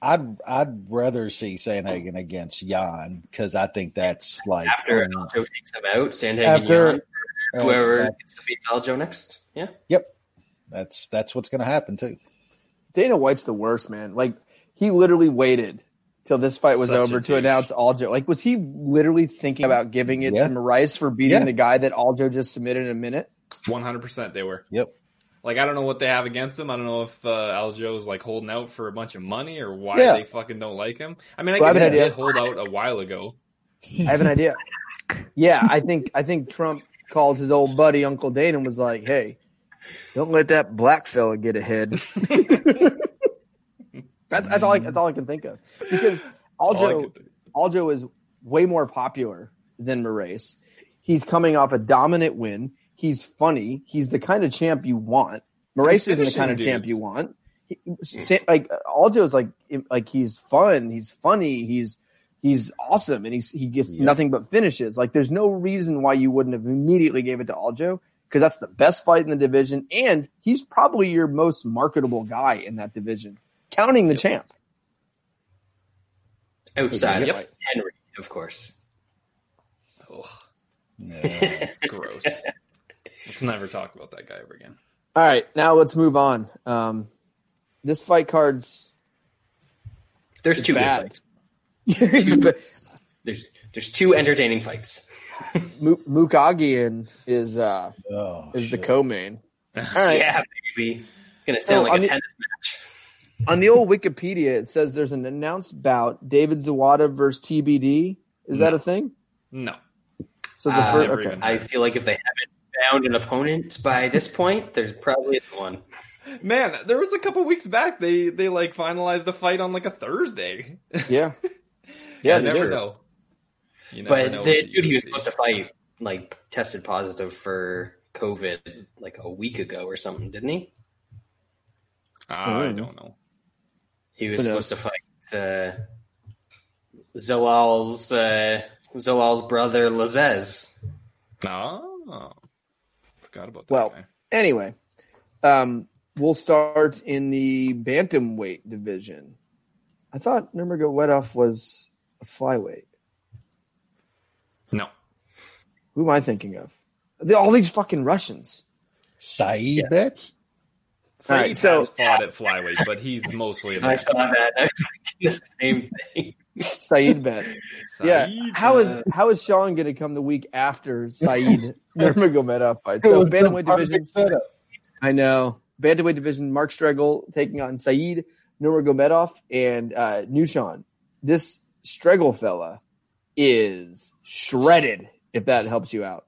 I'd I'd rather see Sandhagen against Jan because I think that's like after um, Aljo takes him out. Sandhagen, after, Jan, whoever uh, gets to face Aljo next. Yeah. Yep. That's that's what's gonna happen too. Dana White's the worst, man. Like, he literally waited till this fight was Such over to announce Aljo. Like, was he literally thinking about giving it yeah. to Moraes for beating yeah. the guy that Aljo just submitted in a minute? one hundred percent they were. Yep. Like, I don't know what they have against him. I don't know if uh, Aljo's, like, holding out for a bunch of money or why yeah. they fucking don't like him. I mean, I well, guess I he did hold out a while ago. I have an idea. Yeah, I think I think Trump called his old buddy Uncle Dana and was like, hey, don't let that black fella get ahead. that's, that's all. I, that's all I can think of because Aljo, Aljo is way more popular than Moraes. He's coming off a dominant win. He's funny. He's the kind of champ you want. Moraes isn't the kind of dudes. champ you want. He, like Aljo's like like he's fun. He's funny. He's he's awesome, and he's he gets yeah. nothing but finishes. Like, there's no reason why you wouldn't have immediately gave it to Aljo. Because that's the best fight in the division, and he's probably your most marketable guy in that division, counting the yep. champ. Outside yep. of Henry, of course. Oh, yeah. Gross. Let's never talk about that guy ever again. All right, now let's move on. Um, this fight card's there's two bad. Good fights. there's there's two entertaining fights. M- Mukagian is uh oh, is shit. the co-main. All right. Yeah, baby. Gonna sound so, like a the, tennis match. On the old Wikipedia, it says there's an announced bout: David Zawada versus T B D. Is no. that a thing? No. So the uh, first, okay. I feel like if they haven't found an opponent by this point, there's probably is one. Man, there was a couple weeks back they they like finalized the fight on like a Thursday. Yeah, yeah, you never know. You never but know the dude he was supposed to fight like tested positive for COVID like a week ago or something, didn't he? I don't know. He was supposed to fight uh, Zalal's uh, Zalal's brother Lazez. Oh, forgot about that. Well, guy. anyway, um, we'll start in the bantamweight division. I thought Nurmagomedov was a flyweight. No, who am I thinking of? All these fucking Russians. Saeed, yeah. bitch. Saeed right, so, has fought at flyweight, but he's mostly a I saw that. I was the same thing. Saeed bet. Saeed yeah. Bet. How is how is Sean going to come the week after Saeed Nurmagomedov fight? So bantamweight division. I know bantamweight division. Mark Striegel taking on Saeed Nurmagomedov and uh, Nushan. This Striegel fella is shredded. If that helps you out.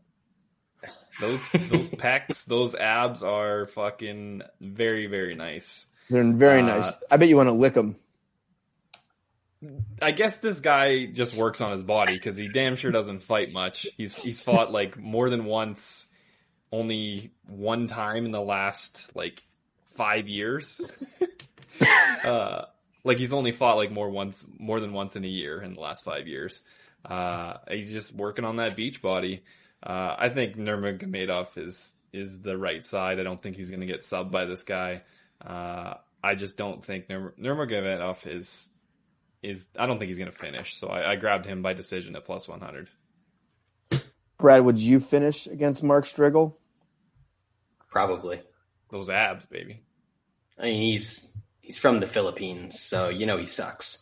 Those those pecs, those abs are fucking very, very nice. They're very uh, nice. I bet you want to lick them. I guess this guy just works on his body because he damn sure doesn't fight much. He's he's fought like more than once, only one time in the last like five years. uh, like he's only fought like more once, more than once in a year in the last five years. Uh, he's just working on that beach body. Uh, I think Nurmagomedov is, is the right side. I don't think he's going to get subbed by this guy. Uh, I just don't think Nur- Nurmagomedov is, is, I don't think he's going to finish. So I, I grabbed him by decision at plus one hundred. Brad, would you finish against Mark Striegel? Probably. Those abs, baby. I mean, he's, he's from the Philippines, so you know he sucks.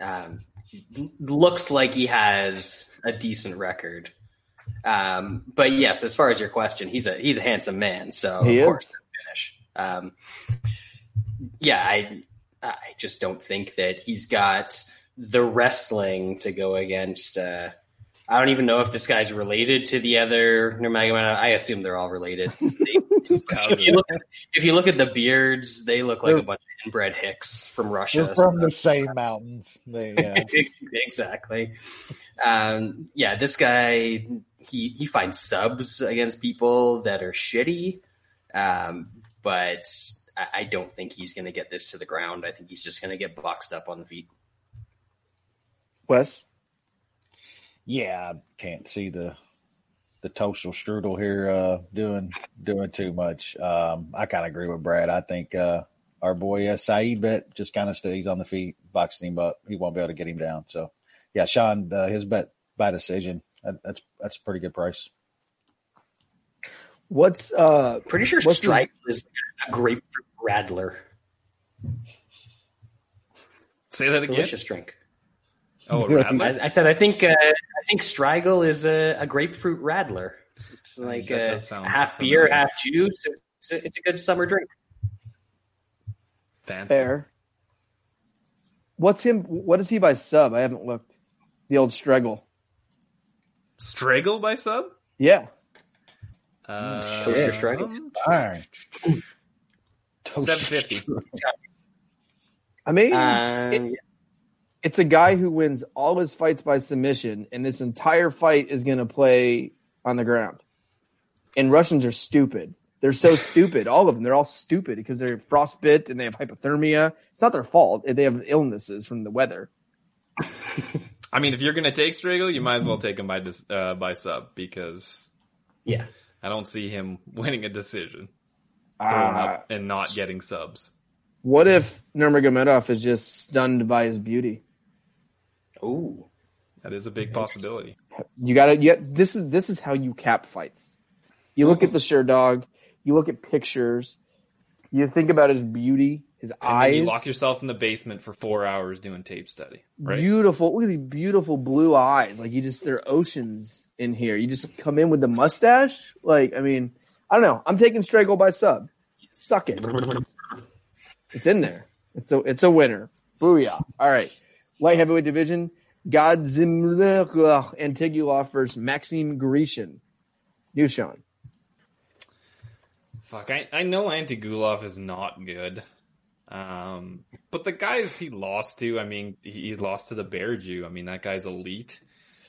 Um, he looks like he has a decent record. Um, but yes, as far as your question, he's a he's a handsome man, so he of is. course he'll finish. Um, yeah, I I just don't think that he's got the wrestling to go against. Uh, I don't even know if this guy's related to the other Nurmagomedov. I assume they're all related. They, if, you look at, if you look at the beards, they look like they're, a bunch of inbred hicks from Russia. They're from so. the same mountains. They, yeah. Exactly. Um, yeah, this guy. He, he finds subs against people that are shitty, um, but I, I don't think he's going to get this to the ground. I think he's just going to get boxed up on the feet. Wes? Yeah, I can't see the the toastal strudel here uh, doing doing too much. Um, I kind of agree with Brad. I think uh, our boy uh, Saeed bet just kind of stays on the feet, boxing him up. He won't be able to get him down. So, yeah, Sean, uh, his bet by decision. That's that's a pretty good price. What's uh? Pretty sure Strike is a grapefruit radler. Say that again. Delicious drink. Oh, I, I said I think uh, I think Striegel is a, a grapefruit radler. It's like a half familiar. beer, half juice. It's a, it's a good summer drink. Fancy. Fair. What's him? What is he by sub? I haven't looked. The old Striegel. Striegel by sub? Yeah. Uh, Toaster Striegel? seven fifty I mean, um, it, it's a guy who wins all his fights by submission, and this entire fight is going to play on the ground. And Russians are stupid. They're so stupid. All of them. They're all stupid because they're frostbit and they have hypothermia. It's not their fault. They have illnesses from the weather. I mean, if you're going to take Striegel, you might as well take him by dis, uh, by sub because yeah, I don't see him winning a decision uh, and not getting subs. What if Nurmagomedov is just stunned by his beauty? Oh, that is a big possibility. You got to – this is this is how you cap fights. You look at the Sherdog. You look at pictures. You think about his beauty, his and eyes. You lock yourself in the basement for four hours doing tape study. Right? Beautiful. Look at these beautiful blue eyes. Like you just, there are oceans in here. You just come in with the mustache. Like, I mean, I don't know. I'm taking Striegel by sub. Suck it. It's in there. It's a, it's a winner. Booyah. All right. Light heavyweight division. Godzim Antigulov versus Maxime Grishin. Nushan. Fuck, I, I know Antigulov is not good. Um, but the guys he lost to, I mean, he, he lost to the Bear Jew. I mean, that guy's elite.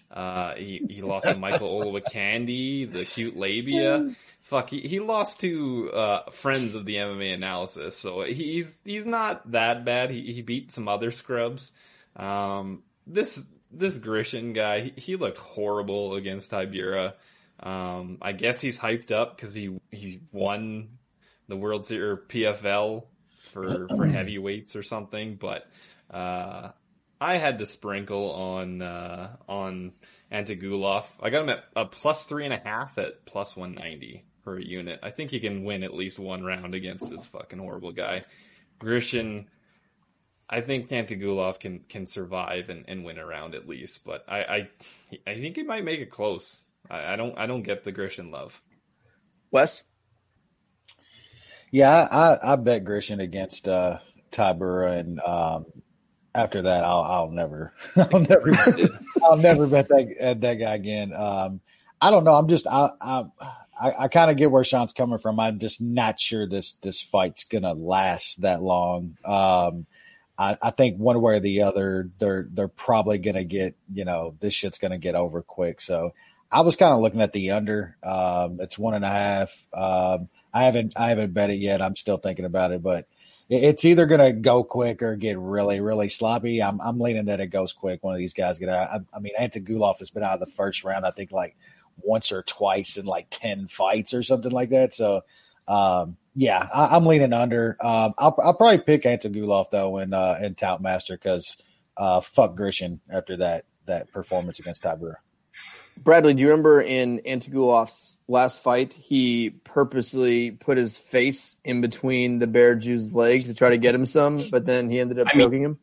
Uh, he, he lost to Michael Olowokandi, the cute labia. Fuck, he, he lost to, uh, friends of the M M A analysis. So he's, he's not that bad. He, he beat some other scrubs. Um, this, this Grishin guy, he, he looked horrible against Tibura. Um, I guess he's hyped up because he, he won the World Series or P F L for, for heavyweights or something. But, uh, I had to sprinkle on, uh, on Antigulov. I got him at a plus three and a half at plus one ninety per unit. I think he can win at least one round against this fucking horrible guy. Grishin, I think Antigulov can, can survive and, and win a round at least, but I, I, I think he might make it close. I don't. I don't get the Grishin love. Wes. Yeah, I, I bet Grishin against uh, Tibura, and um, after that, I'll, I'll never, I'll never, I'll never bet that at that guy again. Um, I don't know. I'm just. I. I, I kind of get where Sean's coming from. I'm just not sure this this fight's gonna last that long. Um, I, I think one way or the other, they're they're probably gonna get. You know, this shit's gonna get over quick. So. I was kind of looking at the under. Um, it's one and a half. Um, I haven't, I haven't bet it yet. I'm still thinking about it, but it, it's either going to go quick or get really, really sloppy. I'm, I'm leaning that it goes quick. One of these guys get out. I, I mean, Antigulov has been out of the first round, I think like once or twice in like ten fights or something like that. So, um, yeah, I, I'm leaning under. Um, I'll, I'll probably pick Antigulov though in, uh, in Toutmaster because, uh, fuck Grishin after that, that performance against Tibura. Bradley, do you remember in Antigulov's last fight, he purposely put his face in between the Bear Jew's legs to try to get him some, but then he ended up I choking mean, him?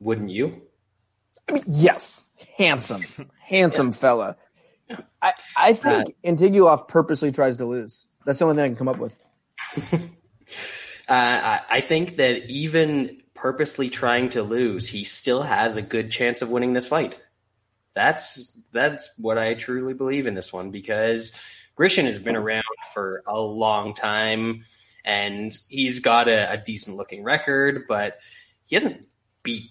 Wouldn't you? I mean, yes. Handsome. Handsome yeah. fella. I, I think uh, Antigulov purposely tries to lose. That's the only thing I can come up with. uh, I think that even purposely trying to lose, he still has a good chance of winning this fight. That's that's what I truly believe in this one because Grishin has been around for a long time and he's got a, a decent looking record, but he hasn't beat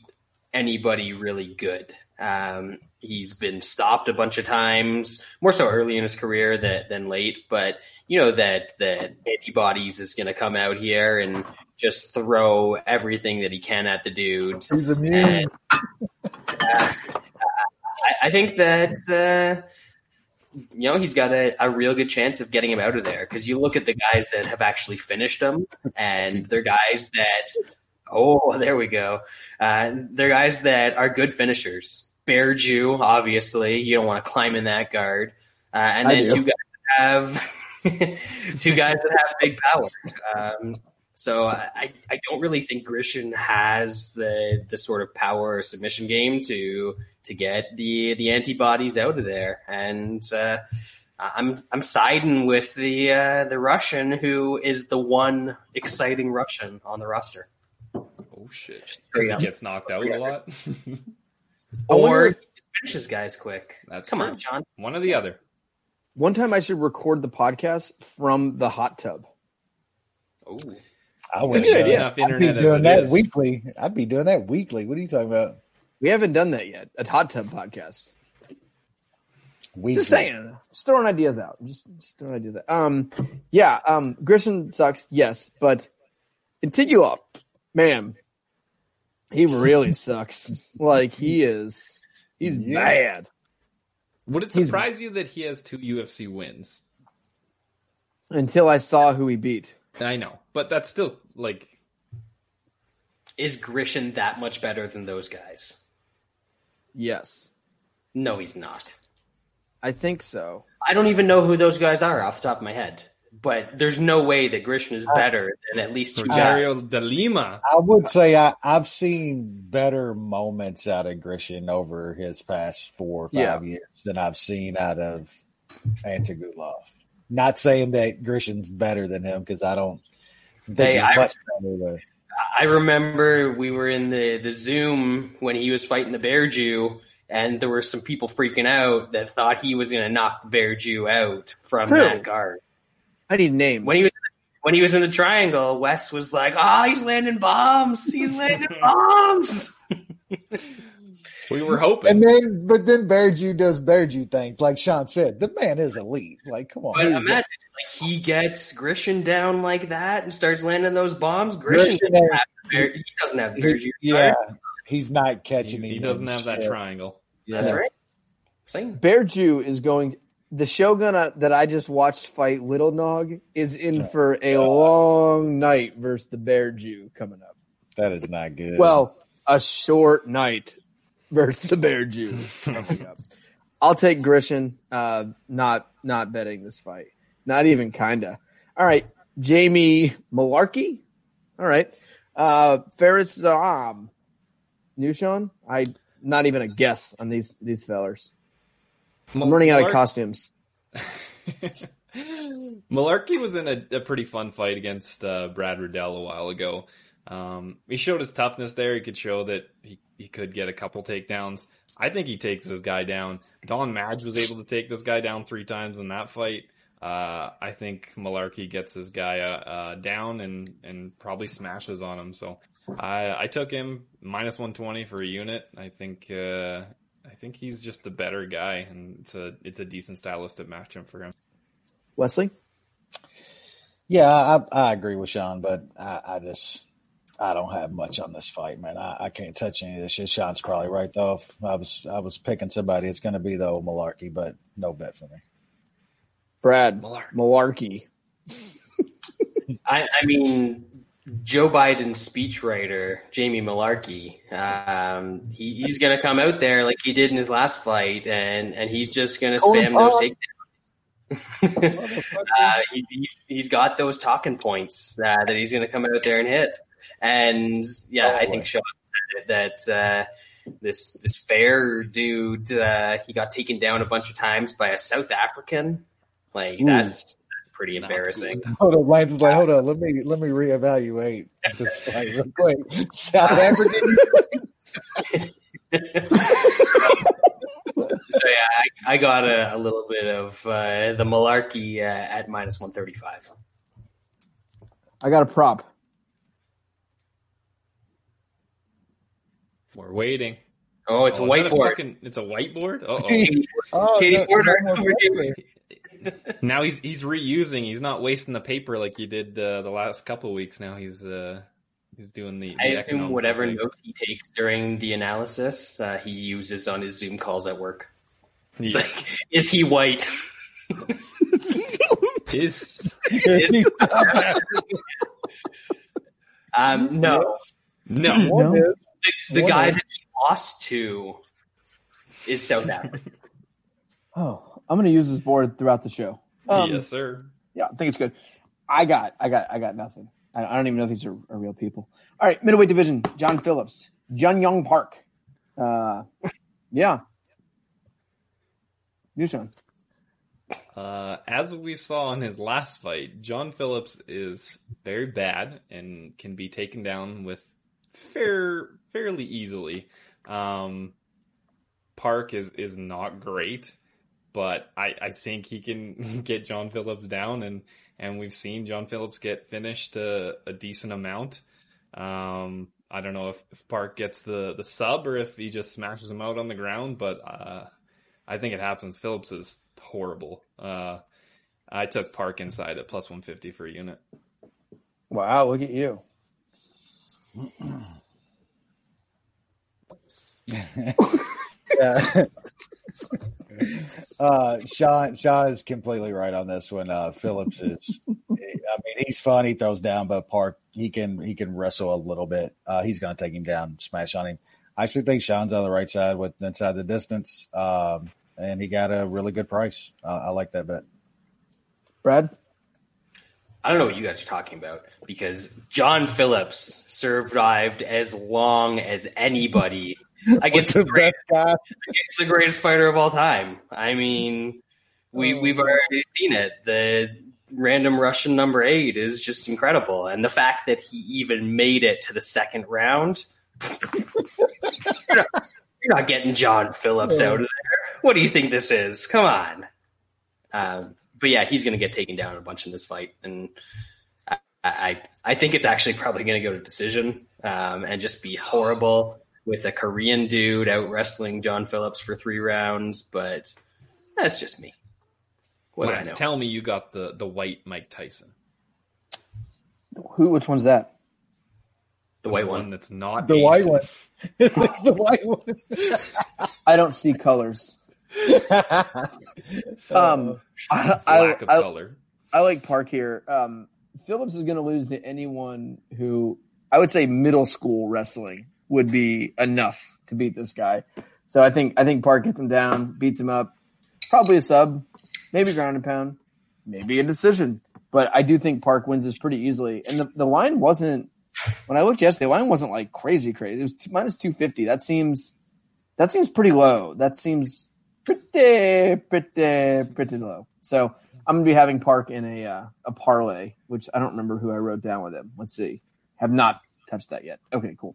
anybody really good. Um, he's been stopped a bunch of times, more so early in his career that, than late, but you know that, that antibodies is going to come out here and just throw everything that he can at the dude. He's immune. I think that, uh, you know, he's got a, a real good chance of getting him out of there because you look at the guys that have actually finished him and they're guys that, oh, there we go. Uh, they're guys that are good finishers. Bear Jew, obviously. You don't want to climb in that guard. Uh, and then two guys that have, two guys that have big power. Um, so I, I don't really think Grishin has the the sort of power or submission game to to get the the antibodies out of there. And uh, I'm I'm siding with the uh, the Russian who is the one exciting Russian on the roster. Oh shit! Just he gets knocked out a lot, or if he finishes guys quick. That's come true. on, John. One or the other. One time I should record the podcast from the hot tub. Oh. I it's a good idea. I'd be doing that is. weekly. I'd be doing that weekly. What are you talking about? We haven't done that yet. A hot tub podcast. Weekly. Just saying. Just throwing ideas out. Just, just throwing ideas out. Um, yeah. Um, Grishin sucks. Yes, but Antigulov, man, he really sucks. Like he is. He's yeah. bad. Would it surprise he's... you that he has two U F C wins? Until I saw who he beat. I know, but that's still, like... Is Grishin that much better than those guys? Yes. No, he's not. I think so. I don't even know who those guys are off the top of my head. but there's no way that Grishin is better than at least two Rosario guys. De Lima. I would say I, I've seen better moments out of Grishin over his past four or five yeah. years than I've seen out of Antigulov. Not saying that Grishin's better than him because I don't think they, he's I, much better than I remember we were in the, the Zoom when he was fighting the Bear Jew, and there were some people freaking out that thought he was going to knock the Bear Jew out from True. that guard. I need names. When he was when he was in the triangle, Wes was like, "Ah, oh, he's landing bombs. He's landing bombs." We were hoping, and then but then Bear Jew does Bear Jew things. Like Sean said, the man is elite. Like, come on. But imagine, like, he gets Grishin down like that and starts landing those bombs. Grishin, Grishin doesn't have Bear, he doesn't have Bear Jew. Yeah, he's not catching. He, he doesn't have that shit. triangle. Yeah. That's right. Same. Bear Jew is going. The Shogun that I just watched fight Little Nog is in for a long night versus the Bear Jew coming up. That is not good. Well, a short night versus the Bear Jew coming up. I'll take Grishin. Uh, not not betting this fight. Not even kinda. All right, Jamie Malarkey. All right, uh, Ferris Zaam. Nushan. I not even a guess on these these fellers. I'm Mal- running out Malarkey. of costumes. Malarkey was in a, a pretty fun fight against uh, Brad Riddell a while ago. Um, he showed his toughness there. He could show that he, he could get a couple takedowns. I think he takes this guy down. Don Madge was able to take this guy down three times in that fight. Uh, I think Malarkey gets this guy uh, uh, down and, and probably smashes on him. So I, I took him minus one twenty for a unit. I think... Uh, I think he's just the better guy, and it's a it's a decent stylistic matchup for him. Wesley? Yeah, I, I agree with Sean, but I, I just I don't have much on this fight, man. I, I can't touch any of this shit. Sean's probably right though. If I was I was picking somebody. It's going to be the old Malarkey, but no bet for me. Brad Malarkey. I, I mean. Joe Biden's speechwriter, Jamie Malarkey, um, he, he's going to come out there like he did in his last fight, and, and he's just going to spam oh, those takedowns. uh, he, he's, he's got those talking points uh, that he's going to come out there and hit. And, yeah, oh, I think Sean said it, that uh, this, this fair dude, uh, he got taken down a bunch of times by a South African. Like, Ooh. that's... pretty embarrassing. Hold on, Lance is like, hold on, let me let me reevaluate this fight real quick. South African. So yeah, I, I got a, a little bit of uh, the Malarkey uh, at minus one thirty-five. I got a prop. We're waiting. Oh, it's oh, a whiteboard. A fucking, it's a whiteboard. Uh-oh. oh, Katie no, Porter. No over now he's he's reusing. He's not wasting the paper like he did uh, the last couple of weeks. Now he's uh, he's doing the. the I assume whatever thing. notes he takes during the analysis, uh, he uses on his Zoom calls at work. He's yeah. like, is he white? is is he? um, no, no. no. The, the guy is? that he lost to is South African. Oh. I'm going to use this board throughout the show. Um, yes, sir. Yeah, I think it's good. I got, I got, I got nothing. I, I don't even know if these are, are real people. All right, middleweight division. John Phillips, Jun Young Park. Uh, yeah, Nushan. Uh, as we saw in his last fight, John Phillips is very bad and can be taken down with fair, fairly easily. Um, Park is is not great. But I, I think he can get John Phillips down, and, and we've seen John Phillips get finished a, a decent amount. Um, I don't know if, if Park gets the, the sub or if he just smashes him out on the ground, but uh, I think it happens. Phillips is horrible. Uh, I took Park inside at plus one fifty for a unit. Wow, look at you. Yeah. Uh, Sean, Sean is completely right on this one. Uh, Phillips is, I mean, he's fun. He throws down, but Park, he can, he can wrestle a little bit. Uh, he's going to take him down, smash on him. I actually think Sean's on the right side with inside the distance. Um, and he got a really good price. Uh, I like that bet. Brad? I don't know what you guys are talking about, because John Phillips survived as long as anybody against, the, greatest, against the greatest fighter of all time. I mean, we, we've already seen it. The random Russian number eight is just incredible. And the fact that he even made it to the second round, you're, not, you're not getting John Phillips out of there. What do you think this is? Come on. Um, But yeah, he's going to get taken down a bunch in this fight, and I I, I think it's actually probably going to go to decision um, and just be horrible with a Korean dude out wrestling John Phillips for three rounds. But that's just me. What Lance, I know. Tell me you got the the white Mike Tyson. Who? Which one's that? The white one. one that's not the white one. The white one. I don't see colors. um, I, lack of I, color. I, I like Park here. Um, Phillips is going to lose to anyone who, I would say, middle school wrestling would be enough to beat this guy. So I think I think Park gets him down, beats him up, probably a sub, maybe ground and pound, maybe a decision. But I do think Park wins this pretty easily. And the, the line wasn't, when I looked yesterday, the line wasn't like crazy crazy. It was minus two fifty. That seems that seems pretty low. That seems. Pretty, pretty, pretty low. So I'm going to be having Park in a uh, a parlay, which I don't remember who I wrote down with him. Let's see. Have not touched that yet. Okay, cool.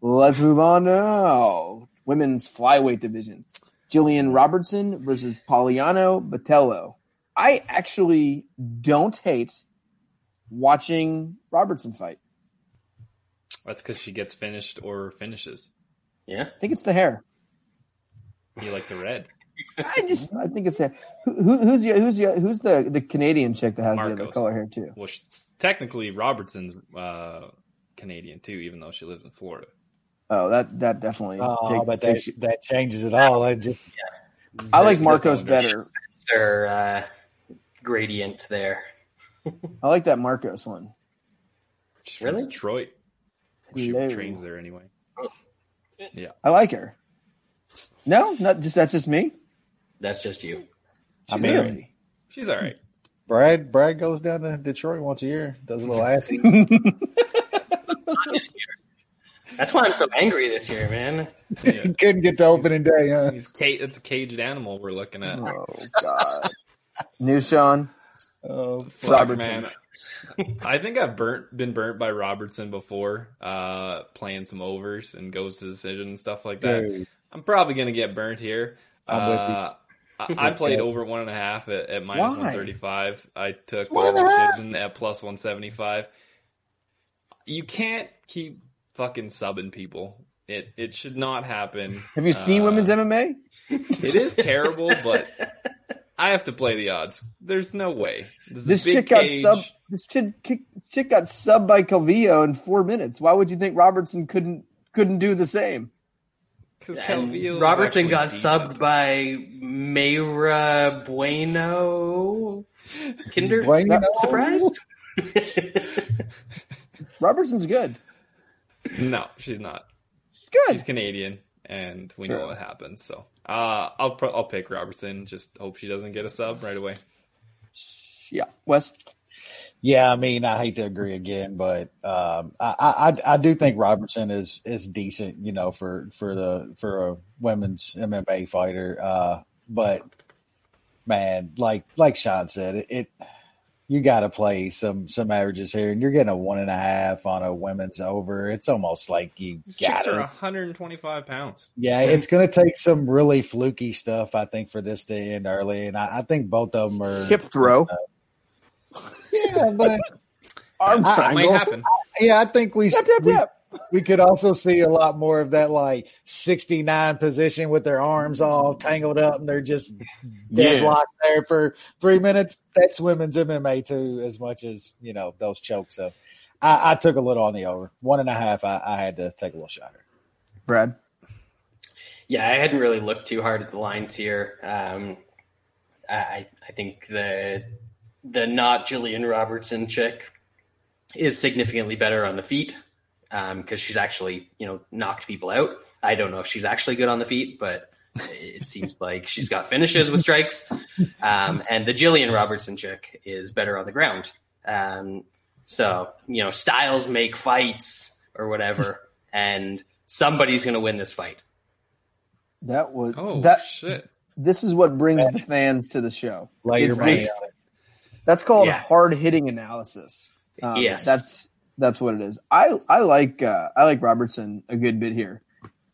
Let's move on now. Women's flyweight division. Jillian Robertson versus Pauliano Botelho. I actually don't hate watching Robertson fight. That's because she gets finished or finishes. Yeah. I think it's the hair. You like the red. I just, I think it's that. Who, who's the, who's the, who's the, the Canadian chick that has Marcos. The other color hair too? Well, technically Robertson's uh, Canadian too, even though she lives in Florida. Oh, that that definitely. Oh, take, but that you. That changes it all. I just, yeah. I like Marcos better. Their uh, gradient there. I like that Marcos one. She's really? From Detroit. She Hello. trains there anyway. Yeah, I like her. No, not just that's just me. That's just you. She's I mean, all right. She's all right. Brad Brad goes down to Detroit once a year, does a little assy. That's why I'm so angry this year, man. Yeah. Couldn't get the opening he's, day, huh? He's ca- it's a caged animal we're looking at. Oh God. Nushan. Oh, Robertson. Man. I think I've burnt been burnt by Robertson before, uh, playing some overs and goes to decision and stuff like that. Dude. I'm probably going to get burnt here. Uh, I played over one and a half at, at minus Why? one thirty-five. I took over decision at plus one seventy-five. You can't keep fucking subbing people. It it should not happen. Have you seen uh, women's M M A? It is terrible, but I have to play the odds. There's no way. There's this chick got sub. This chick, chick got subbed by Calvillo in four minutes. Why would you think Robertson couldn't couldn't do the same? Because Robertson got decent. Subbed by Mayra Bueno Kinder. Bueno. Surprised? Robertson's good. No, she's not. She's good. She's Canadian, and we True. know what happens. So uh, I'll pro- I'll pick Robertson. Just hope she doesn't get a sub right away. Yeah, Wes. Yeah, I mean, I hate to agree again, but um, I, I I do think Robertson is is decent, you know, for, for the for a women's M M A fighter. Uh, but man, like like Sean said, it, it you got to play some some averages here, and you're getting a one and a half on a women's over. It's almost like you got it. one hundred twenty-five pounds. Yeah, it's going to take some really fluky stuff, I think, for this to end early, and I, I think both of them are hip throw. Uh, Yeah, but arm I, might happen. I, yeah, I think we, yep, yep, yep. we we could also see a lot more of that, like sixty-nine position with their arms all tangled up and they're just deadlocked yeah. there for three minutes. That's women's M M A too, as much as you know those chokes. So, I, I took a little on the over one and a half. I, I had to take a little shot here. Brad, yeah, I hadn't really looked too hard at the lines here. Um, I I think the. The not Jillian Robertson chick is significantly better on the feet because um, she's actually, you know, knocked people out. I don't know if she's actually good on the feet, but it seems like she's got finishes with strikes. Um, and the Jillian Robertson chick is better on the ground. Um, so, you know, styles make fights or whatever, and somebody's going to win this fight. That was oh that, shit. This is what brings the fans to the show. Light your money on it. That's called yeah. hard hitting analysis. Um, yes, that's that's what it is. I I like uh, I like Robertson a good bit here.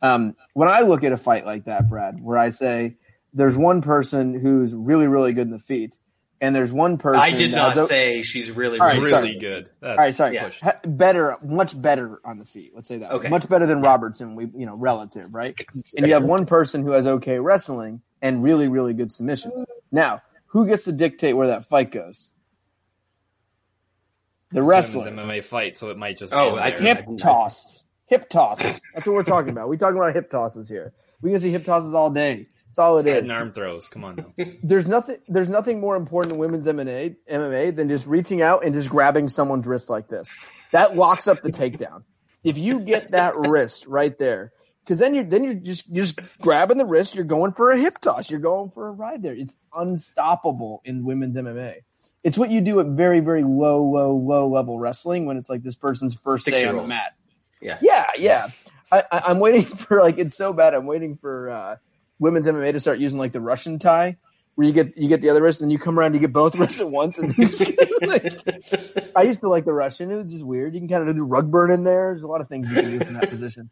Um, when I look at a fight like that, Brad, where I say there's one person who's really really good in the feet, and there's one person. I did not say she's really right, really sorry. good. That's, all right, sorry, yeah. ha- better, much better on the feet. Let's say that okay. much better than Robertson. We you know relative right, and you have one person who has okay wrestling and really really good submissions. Now, who gets to dictate where that fight goes? The wrestler. M M A fight, so it might just oh, I, hip toss. Hip toss. That's what we're talking about. We're talking about hip tosses here. We can see hip tosses all day. That's all it is. Head and arm throws. Come on now. There's nothing There's nothing more important in women's M M A than just reaching out and just grabbing someone's wrist like this. That locks up the takedown. If you get that wrist right there, because then you're then you're just you're just grabbing the wrist. You're going for a hip toss. You're going for a ride there. It's unstoppable in women's M M A. It's what you do at very very low low low level wrestling when it's like this person's first day on the mat. Yeah, yeah, yeah. I, I, I'm waiting for like it's so bad. I'm waiting for uh, women's M M A to start using like the Russian tie, where you get you get the other wrist, and you come around, you get both wrists at once. And just kind of, like, I used to like the Russian; it was just weird. You can kind of do rug burn in there. There's a lot of things you can do in that position.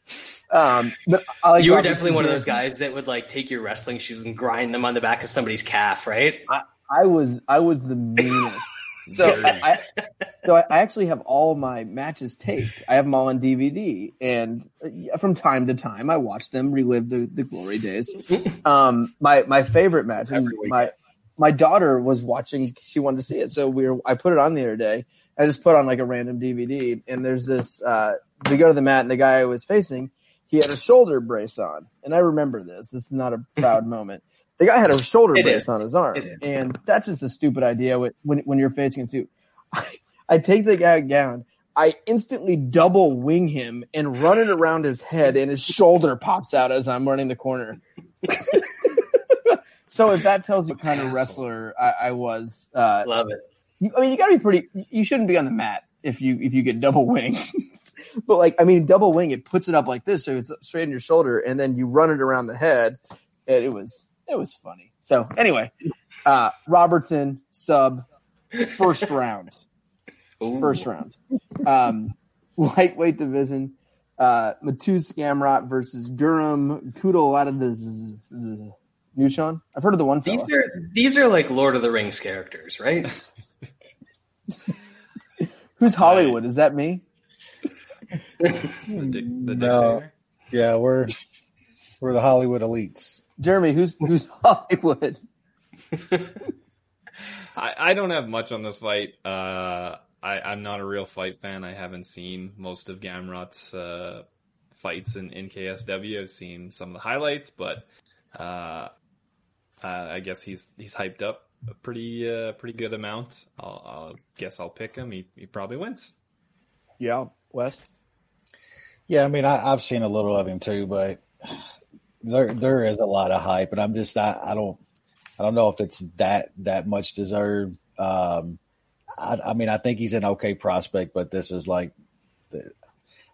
Um, but I like you were definitely one of those guys that would like take your wrestling shoes and grind them on the back of somebody's calf, right? I, I was I was the meanest. So I, so I actually have all my matches taped. I have them all on D V D, and from time to time, I watch them, relive the, the glory days. Um, my my favorite matches. My my daughter was watching; she wanted to see it, so we were. I put it on the other day. I just put on like a random D V D, and there's this. Uh, we go to the mat, and the guy I was facing, he had a shoulder brace on, and I remember this. This is not a proud moment. The guy had a shoulder it brace is. on his arm, and that's just a stupid idea when when you're facing a suit. I, I take the guy down, I instantly double wing him and run it around his head, and his shoulder pops out as I'm running the corner. So if that tells you what kind asshole. of wrestler I, I was, uh, love it. You, I mean, you got to be pretty. You shouldn't be on the mat if you if you get double winged. But like, I mean, double wing it puts it up like this, so it's straight in your shoulder, and then you run it around the head, and it was. It was funny. So anyway, uh, Robertson sub first round, Ooh. first round, um, lightweight division. Uh, Matus Gamrot versus Guram Kudal out of the z- z- Nushan. I've heard of the one. Fella. These are these are like Lord of the Rings characters, right? Who's Hollywood? Is that me? the the no. Yeah, we're we're the Hollywood elites. Jeremy, who's who's Hollywood? I, I don't have much on this fight. Uh, I, I'm not a real fight fan. I haven't seen most of Gamrot's uh, fights in, in K S W. I've seen some of the highlights, but uh, uh, I guess he's he's hyped up a pretty uh, pretty good amount. I'll, I'll guess I'll pick him. He he probably wins. Yeah, Wes. Yeah, I mean, I, I've seen a little of him too, but. There, there is a lot of hype, and I'm just not. I don't, I don't know if it's that that much deserved. Um, I, I mean, I think he's an okay prospect, but this is like,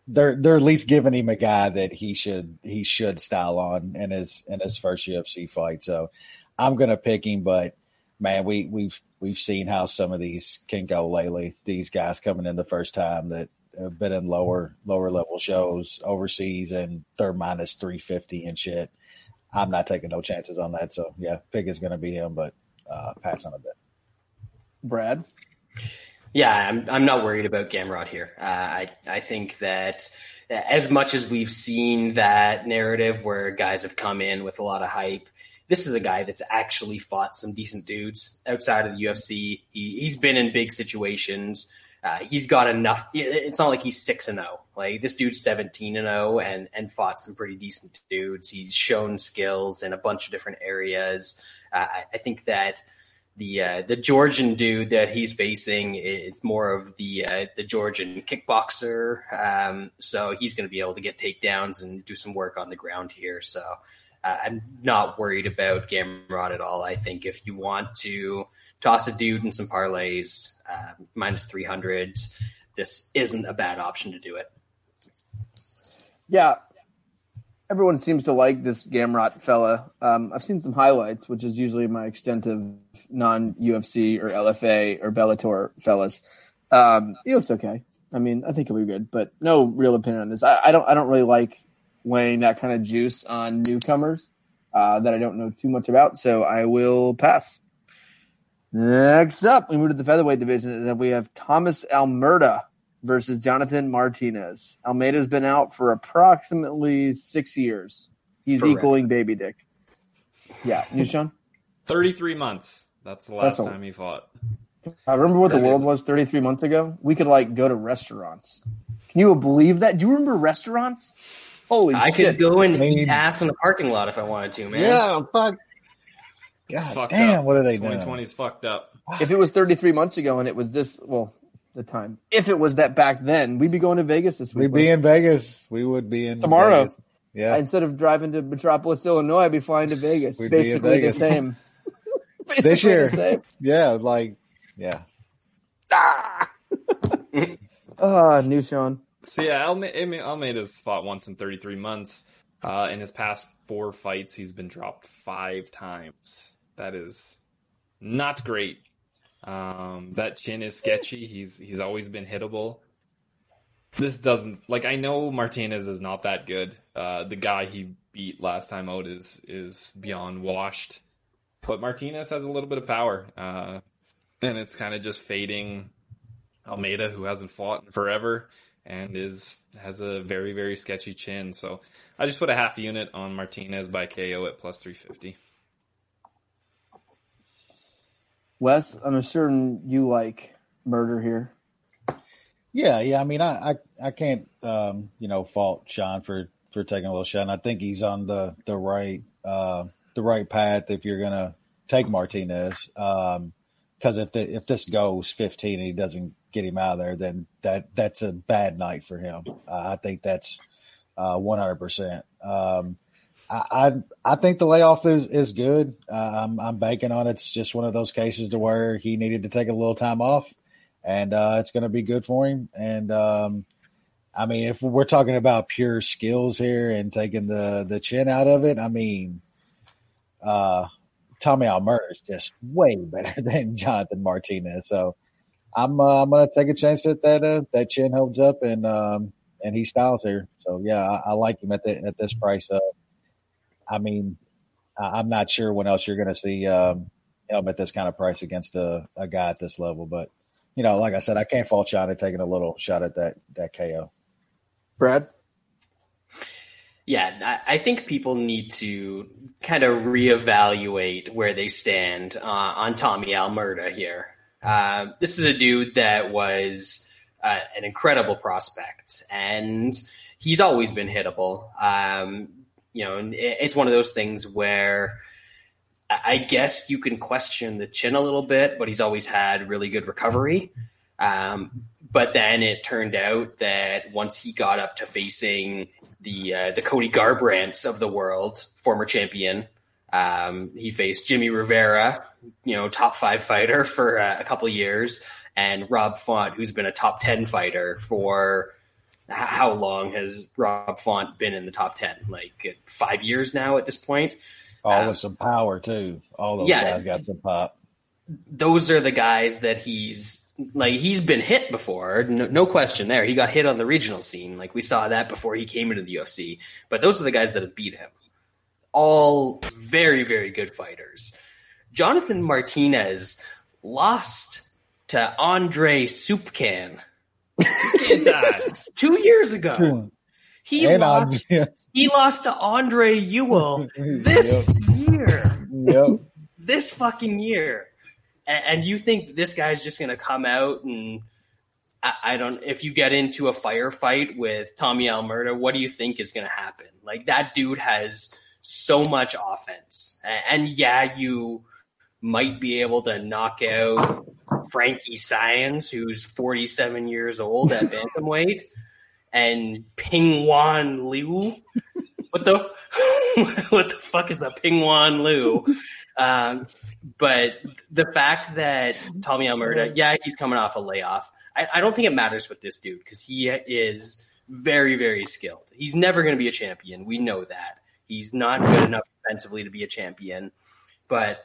they're they're at least giving him a guy that he should he should style on in his in his first U F C fight. So, I'm gonna pick him, but man, we we've we've seen how some of these can go lately. These guys coming in the first time that. Have been in lower lower level shows overseas, and they're minus three fifty and shit. I'm not taking no chances on that. So yeah, pick is going to be him, but uh, pass on a bit. Brad, yeah, I'm I'm not worried about Gamrot here. Uh, I I think that as much as we've seen that narrative where guys have come in with a lot of hype, this is a guy that's actually fought some decent dudes outside of the U F C. He he's been in big situations. Uh, he's got enough. It's not like he's six and zero. Like this dude's seventeen and zero, and and fought some pretty decent dudes. He's shown skills in a bunch of different areas. Uh, I, I think that the uh, the Georgian dude that he's facing is more of the uh, the Georgian kickboxer. Um, so he's going to be able to get takedowns and do some work on the ground here. So I'm not worried about Gamrot at all. I think if you want to toss a dude in some parlays, uh, minus three hundred, this isn't a bad option to do it. Yeah. Everyone seems to like this Gamrot fella. Um, I've seen some highlights, which is usually my extent of non-U F C or L F A or Bellator fellas. Um, he looks okay. I mean, I think he'll be good, but no real opinion on this. I, I don't. I don't really like weighing that kind of juice on newcomers uh, that I don't know too much about, so I will pass. Next up, we move to the featherweight division, and then we have Thomas Almeida versus Jonathan Martinez. Almeida's been out for approximately six years. He's Correct. equaling Baby Dick. Yeah, you, Sean? Thirty-three months. That's the last That's time he fought. I remember what the world was thirty-three months ago. We could, like, go to restaurants. Can you believe that? Do you remember restaurants? Holy I shit. I could go and I mean, eat ass in a parking lot if I wanted to, man. Yeah, fuck. God fucked damn, up. What are they doing? twenty twenty's fucked up. If it was thirty-three months ago and it was this, well, the time. If it was that back then, we'd be going to Vegas this week. We'd be in Vegas. We would be in Tomorrow. Vegas. Yeah. Instead of driving to Metropolis, Illinois, I'd be flying to Vegas. We'd Basically be in Vegas. the same. Basically this year. The same. Yeah, like. Yeah. Ah, oh, new Sean. So, yeah, Almeida's fought once in thirty-three months. Uh, in his past four fights, he's been dropped five times. That is not great. Um, that chin is sketchy. He's he's always been hittable. This doesn't... Like, I know Martinez is not that good. Uh, the guy he beat last time out is, is beyond washed. But Martinez has a little bit of power. Uh... And it's kind of just fading Almeida, who hasn't fought forever and is has a very, very sketchy chin. So I just put a half unit on Martinez by K O at plus three fifty. Wes, I'm assuring you like murder here. Yeah, yeah. I mean, I, I, I can't, um, you know, fault Sean for, for taking a little shot. And I think he's on the, the right uh, the right path if you're going to take Martinez. Um Because if the, if this goes fifteen and he doesn't get him out of there, then that, that's a bad night for him. Uh, I think that's uh, one hundred percent. Um, I, I I think the layoff is is good. Uh, I'm I'm banking on it. It's just one of those cases to where he needed to take a little time off, and uh, it's going to be good for him. And um, I mean, if we're talking about pure skills here and taking the the chin out of it, I mean, uh. Tommy Almeida is just way better than Jonathan Martinez, so I'm uh, I'm gonna take a chance that that uh, that chin holds up and um and he styles here. So yeah, I, I like him at the, at this price. Uh, I mean, I, I'm not sure when else you're gonna see um him at this kind of price against a, a guy at this level, but you know, like I said, I can't fault Sean at taking a little shot at that that K O. Brad. Yeah, I think people need to kind of reevaluate where they stand uh, on Tommy Almeida here. Uh, this is a dude that was uh, an incredible prospect, and he's always been hittable. Um, you know, and it's one of those things where I guess you can question the chin a little bit, but he's always had really good recovery. Um, but then it turned out that once he got up to facing the uh, the Cody Garbrandts of the world, former champion, um, he faced Jimmy Rivera, you know, top five fighter for uh, a couple of years, and Rob Font, who's been a top ten fighter for h- how long has Rob Font been in the top ten? Like five years now at this point. All um, with some power too. All those yeah, guys got some pop. Those are the guys that he's like, he's been hit before. No, no question there. He got hit on the regional scene. Like we saw that before he came into the U F C, but those are the guys that have beat him. All very, very good fighters. Jonathan Martinez lost to Andre Soupcan two years ago. Two. He and lost, he lost to Andre Ewell this yep. year, yep. this fucking year. And you think this guy's just going to come out and I, I don't, if you get into a firefight with Tommy Almeida, what do you think is going to happen? Like that dude has so much offense and, and yeah, you might be able to knock out Frankie Science, who's forty-seven years old at bantamweight and Pingwan Liu. What the, what the fuck is a Pingwan Liu? Um, but the fact that Tommy Almeida, yeah, he's coming off a layoff. I, I don't think it matters with this dude because he is very, very skilled. He's never going to be a champion. We know that. He's not good enough defensively to be a champion. But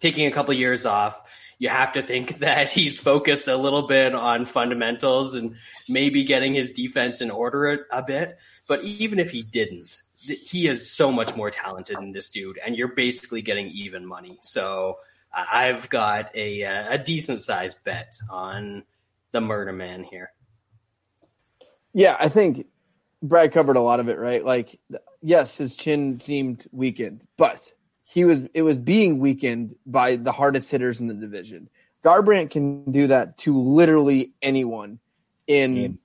taking a couple years off, you have to think that he's focused a little bit on fundamentals and maybe getting his defense in order a, a bit. But even if he didn't, he is so much more talented than this dude, and you're basically getting even money. So I've got a a decent-sized bet on the Murder Man here. Yeah, I think Brad covered a lot of it, right? Like, yes, his chin seemed weakened, but he was it was being weakened by the hardest hitters in the division. Garbrandt can do that to literally anyone in yeah. –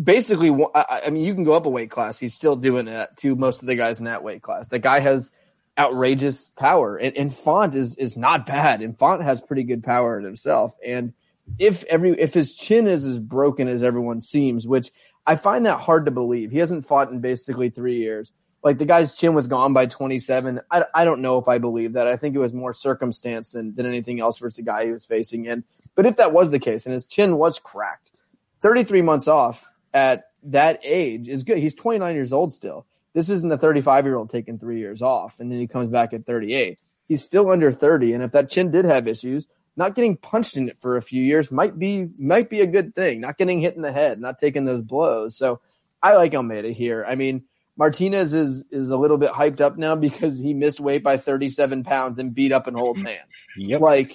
Basically, I mean, you can go up a weight class. He's still doing that to most of the guys in that weight class. The guy has outrageous power, and, and Font is is not bad. And Font has pretty good power in himself. And if every if his chin is as broken as everyone seems, which I find that hard to believe, he hasn't fought in basically three years. Like the guy's chin was gone by twenty-seven. I, I don't know if I believe that. I think it was more circumstance than than anything else versus the guy he was facing. And but if that was the case, and his chin was cracked, thirty-three months off. At that age is good. He's twenty-nine years old still. This isn't a thirty-five-year-old taking three years off, and then he comes back at thirty-eight. He's still under thirty, and if that chin did have issues, not getting punched in it for a few years might be might be a good thing. Not getting hit in the head, not taking those blows. So I like Almeida here. I mean, Martinez is is a little bit hyped up now because he missed weight by thirty-seven pounds and beat up an old man. Yep. Like,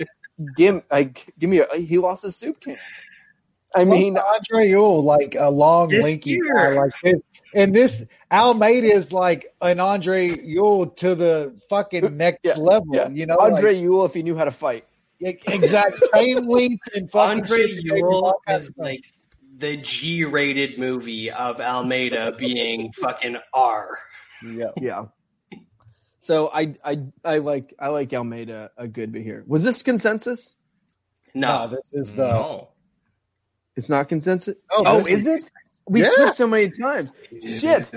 give, like, give me a – he lost a soup can. I mean, Andre Ewell, like a long, lanky guy like this. And this Almeida is like an Andre Ewell to the fucking next yeah, level. Yeah. You know, Andre like, Ewell if he knew how to fight. Exact same length and fucking Andre Ewell is like the G-rated movie of Almeida being fucking R. Yeah, yeah. So I, I, I like, I like Almeida a good bit here. Was this consensus? No, no this is the. No. It's not consensus? Oh, oh is it? We yeah. switched so many times. Shit.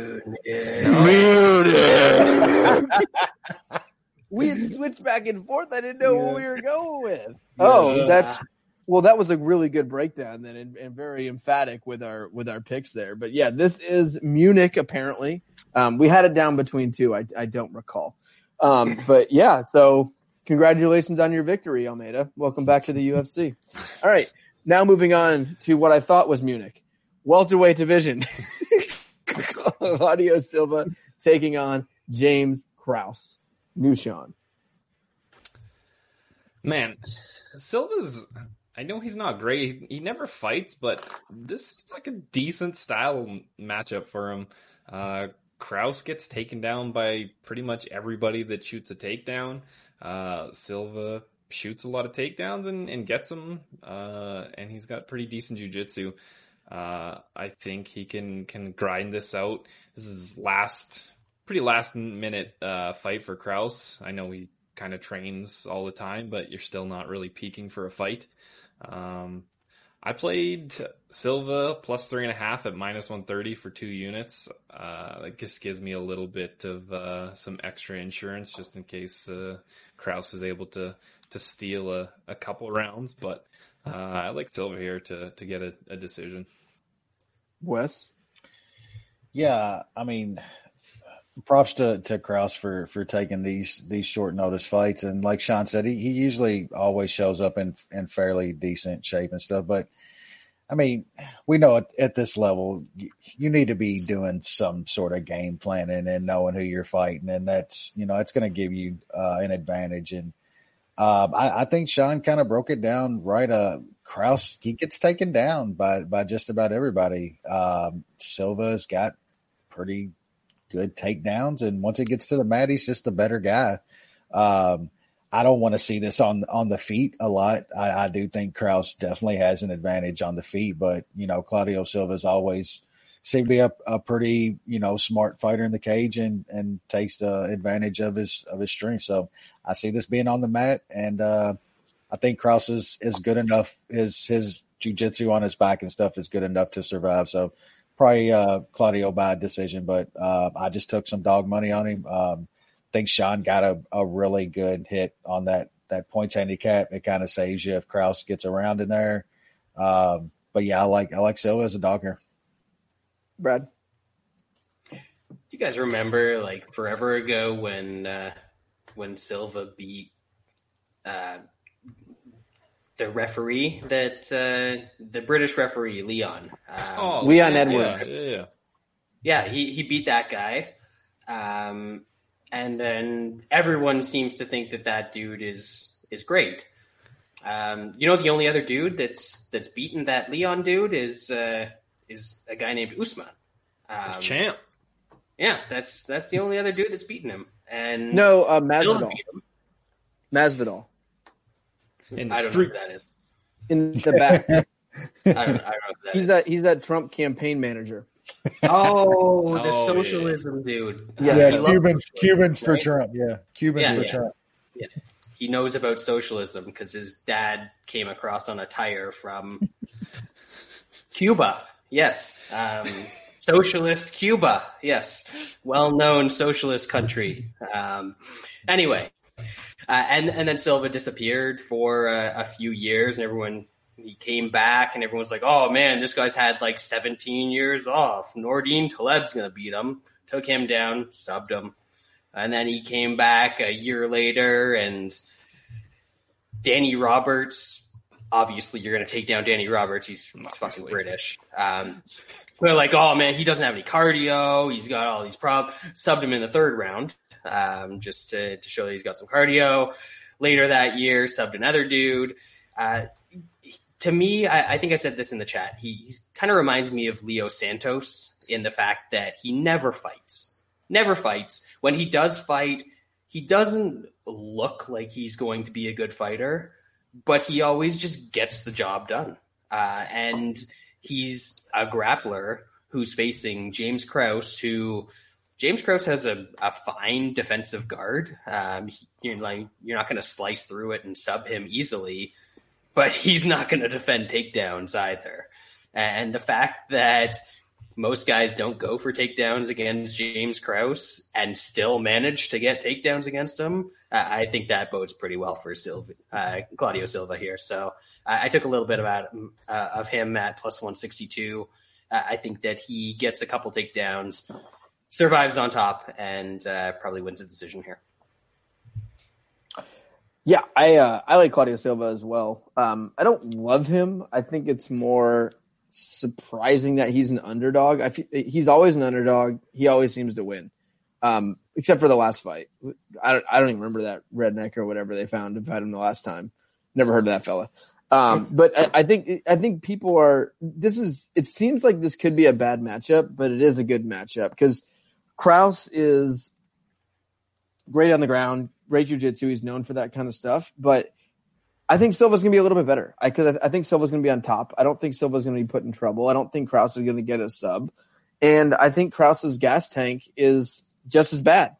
We had switched back and forth. I didn't know yeah. what we were going with. Oh, yeah. that's well, that was a really good breakdown then and, and very emphatic with our with our picks there. But yeah, this is Munich, apparently. Um, we had it down between two, I I don't recall. Um, but yeah, so congratulations on your victory, Almeida. Welcome back to the U F C. All right. Now moving on to what I thought was Munich. Welterweight division. Claudio Silva taking on James Krause. Nushan. Man, Silva's, I know he's not great. He never fights, but this seems like a decent style matchup for him. Uh, Krause gets taken down by pretty much everybody that shoots a takedown. Uh, Silva shoots a lot of takedowns and, and gets them, uh, and he's got pretty decent jiu-jitsu. Uh, I think he can can grind this out. This is his last, pretty last-minute uh, fight for Krause. I know he kind of trains all the time, but you're still not really peaking for a fight. Um, I played Silva plus three and a half at minus one thirty for two units. Uh, that just gives me a little bit of uh, some extra insurance just in case uh, Krause is able to to steal a, a couple rounds, but uh, I like Silva here to, to get a, a decision. Wes? Yeah, I mean, props to, to Krause for, for taking these, these short notice fights. And like Sean said, he, he usually always shows up in, in fairly decent shape and stuff. But I mean, we know at, at this level, you, you need to be doing some sort of game planning and knowing who you're fighting. And that's, you know, it's going to give you uh, an advantage. And, Um, I, I think Sean kind of broke it down right. Uh, Krause, he gets taken down by, by just about everybody. Um, Silva's got pretty good takedowns, and once it gets to the mat, he's just a better guy. Um, I don't want to see this on on the feet a lot. I, I do think Krause definitely has an advantage on the feet, but you know, Claudio Silva's always seemed to be a, a pretty, you know, smart fighter in the cage and, and takes the advantage of his, of his strength. So I see this being on the mat, and uh, I think Krause is, is good enough. His, his jiu-jitsu on his back and stuff is good enough to survive. So probably uh, Claudio by decision, but uh, I just took some dog money on him. Um, I think Sean got a, a really good hit on that that points handicap. It kind of saves you if Krause gets around in there. Um, but yeah, I like I like Silva as a dog here. Brad, do you guys remember like forever ago when uh, when Silva beat uh, the referee that uh, the British referee Leon um, oh, Leon yeah, Edwards? Yeah, yeah, yeah. yeah, he he beat that guy. Um, And then everyone seems to think that that dude is is great. Um, you know, the only other dude that's that's beaten that Leon dude is uh, is a guy named Usman. Um, champ. Yeah, that's that's the only other dude that's beaten him. And no, uh, Masvidal. Masvidal. In the I don't streets. know who that is. In the back. I, don't, I don't know who that he's is. That, he's that Trump campaign manager. Oh, the oh, socialism yeah. dude. Yeah, yeah Cubans, Cubans right? for Trump. Yeah, Cubans yeah, for yeah. Trump. Yeah. He knows about socialism because his dad came across on a tire from Cuba. Yes. Um, socialist Cuba. Yes. Well-known socialist country. Um, anyway, uh, and, and then Silva disappeared for uh, a few years and everyone... He came back, and everyone's like, oh, man, this guy's had, like, seventeen years off. Nordin Taleb's going to beat him. Took him down, subbed him. And then he came back a year later, and Danny Roberts, obviously you're going to take down Danny Roberts. He's, he's fucking British. Um, they're like, oh, man, he doesn't have any cardio. He's got all these problems. Subbed him in the third round um, just to, to show that he's got some cardio. Later that year, subbed another dude. Uh To me, I, I think I said this in the chat. He he's kind of reminds me of Leo Santos in the fact that he never fights, never fights. When he does fight, he doesn't look like he's going to be a good fighter, but he always just gets the job done. Uh, and he's a grappler who's facing James Krause, who James Krause has a, a fine defensive guard. Um, he, you're like you're not going to slice through it and sub him easily. But he's not going to defend takedowns either. And the fact that most guys don't go for takedowns against James Krause and still manage to get takedowns against him, I think that bodes pretty well for Silva, uh, Claudio Silva here. So I, I took a little bit about, uh, of him at plus one sixty-two. Uh, I think that he gets a couple takedowns, survives on top, and uh, probably wins the decision here. Yeah, I uh, I like Claudio Silva as well. Um, I don't love him. I think it's more surprising that he's an underdog. I f- he's always an underdog. He always seems to win, um, except for the last fight. I don't, I don't even remember that redneck or whatever they found and fought him the last time. Never heard of that fella. Um, but I, I think I think people are. This is. It seems like this could be a bad matchup, but it is a good matchup because Krause is great on the ground. Great jiu-jitsu, he's known for that kind of stuff. But I think Silva's going to be a little bit better. I, cause I, I think Silva's going to be on top. I don't think Silva's going to be put in trouble. I don't think Krause is going to get a sub. And I think Krause's gas tank is just as bad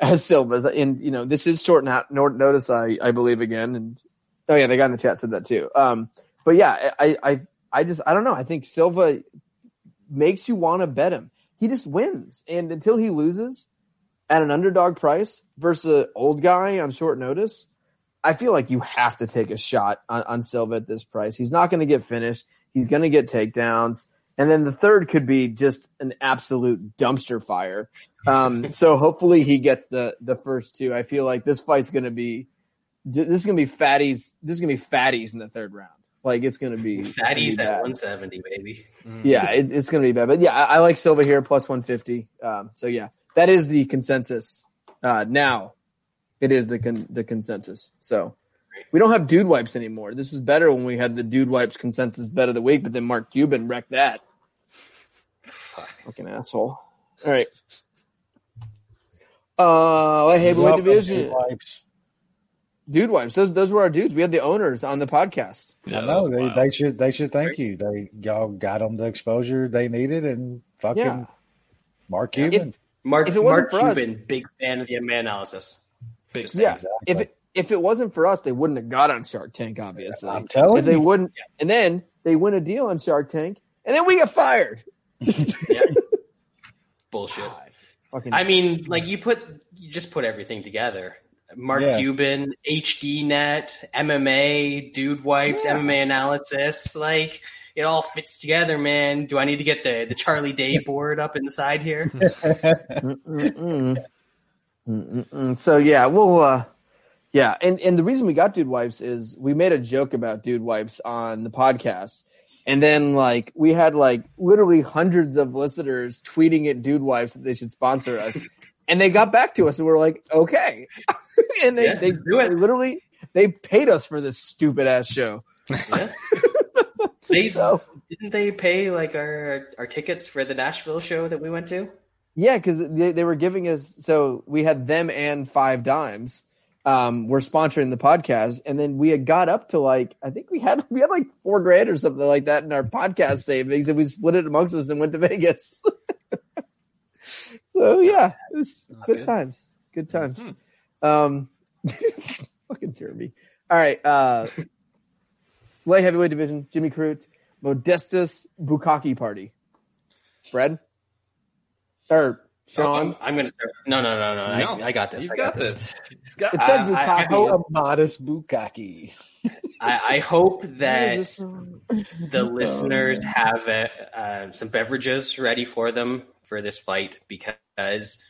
as Silva's. And, you know, this is short notice, I, I believe, again. And oh, yeah, the guy in the chat said that too. Um, but, yeah, I, I, I just – I don't know. I think Silva makes you want to bet him. He just wins. And until he loses – at an underdog price versus an old guy on short notice, I feel like you have to take a shot on, on Silva at this price. He's not going to get finished. He's going to get takedowns. And then the third could be just an absolute dumpster fire. Um, so hopefully he gets the, the first two. I feel like this fight's going to be, this is going to be fatties. This is going to be fatties in the third round. Like it's going to be fatties at one seventy, baby. Mm. Yeah. It, it's going to be bad, but yeah, I, I like Silva here plus one fifty. Um, so yeah. That is the consensus. Uh, now, it is the con- the consensus. So we don't have dude wipes anymore. This is better when we had the dude wipes consensus bet of the week, but then Mark Cuban wrecked that. Fucking asshole. All right. Uh, I hate heavyweight division. Dude wipes. Dude wipes. Those those were our dudes. We had the owners on the podcast. Yeah, I know they, they should they should thank you. They y'all got them the exposure they needed and fucking yeah. Mark Cuban. If, Mark, Mark Cuban's big fan of the M M A analysis. Big fan. Yeah. Exactly. If it, if it wasn't for us, they wouldn't have got on Shark Tank, obviously. I'm telling if you. They wouldn't, yeah. And then they win a deal on Shark Tank, and then we get fired. Yeah. Bullshit. God, I mean, like you put, you just put everything together. Mark yeah. Cuban, H D Net, M M A, Dude Wipes, yeah. M M A analysis. Like it all fits together, man. Do I need to get the, the Charlie Day board up inside here? Mm-mm-mm. Mm-mm-mm. So yeah, we'll, uh, yeah. And, and the reason we got Dude Wipes is we made a joke about Dude Wipes on the podcast. And then like we had like literally hundreds of listeners tweeting at Dude Wipes that they should sponsor us. And they got back to us and we were like, okay. And they, yeah, they do it. Literally, they paid us for this stupid ass show. Yeah. They, so, didn't they pay like our, our tickets for the Nashville show that we went to? Yeah, because they, they were giving us, so we had them and Five Dimes. Um, we're sponsoring the podcast, and then we had got up to like I think we had we had like four grand or something like that in our podcast savings, and we split it amongst us and went to Vegas. So yeah, it was good, good times, good times. Hmm. Um, fucking Jeremy. All right, uh, light heavyweight division: Jimmy Crute, Modestus Bukaki Party, Brad, or Sean, I'm, I'm going to start. No, no, no, no. no I, I got this. I got, got this. this. Got, it says Bukaki, a modest Bukaki. I, I hope that the listeners oh, have a, uh, some beverages ready for them for this fight because,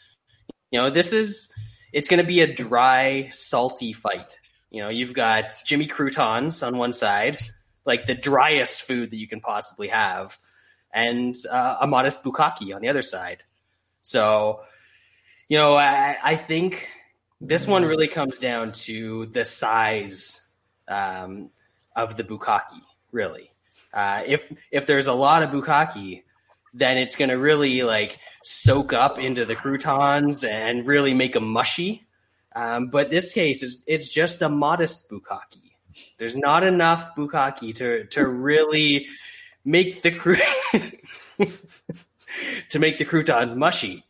you know, this is – it's going to be a dry, salty fight. You know, you've got Jimmy Croutons on one side, like the driest food that you can possibly have, and uh, a modest Bukaki on the other side. So, you know, I, I think this one really comes down to the size um, of the Bukaki, really. Uh, if if there's a lot of Bukaki, then it's going to really, like, soak up into the croutons and really make them mushy. Um, but this case, is it's just a modest Bukaki. There's not enough Bukaki to, to really make the crouton... to make the croutons mushy.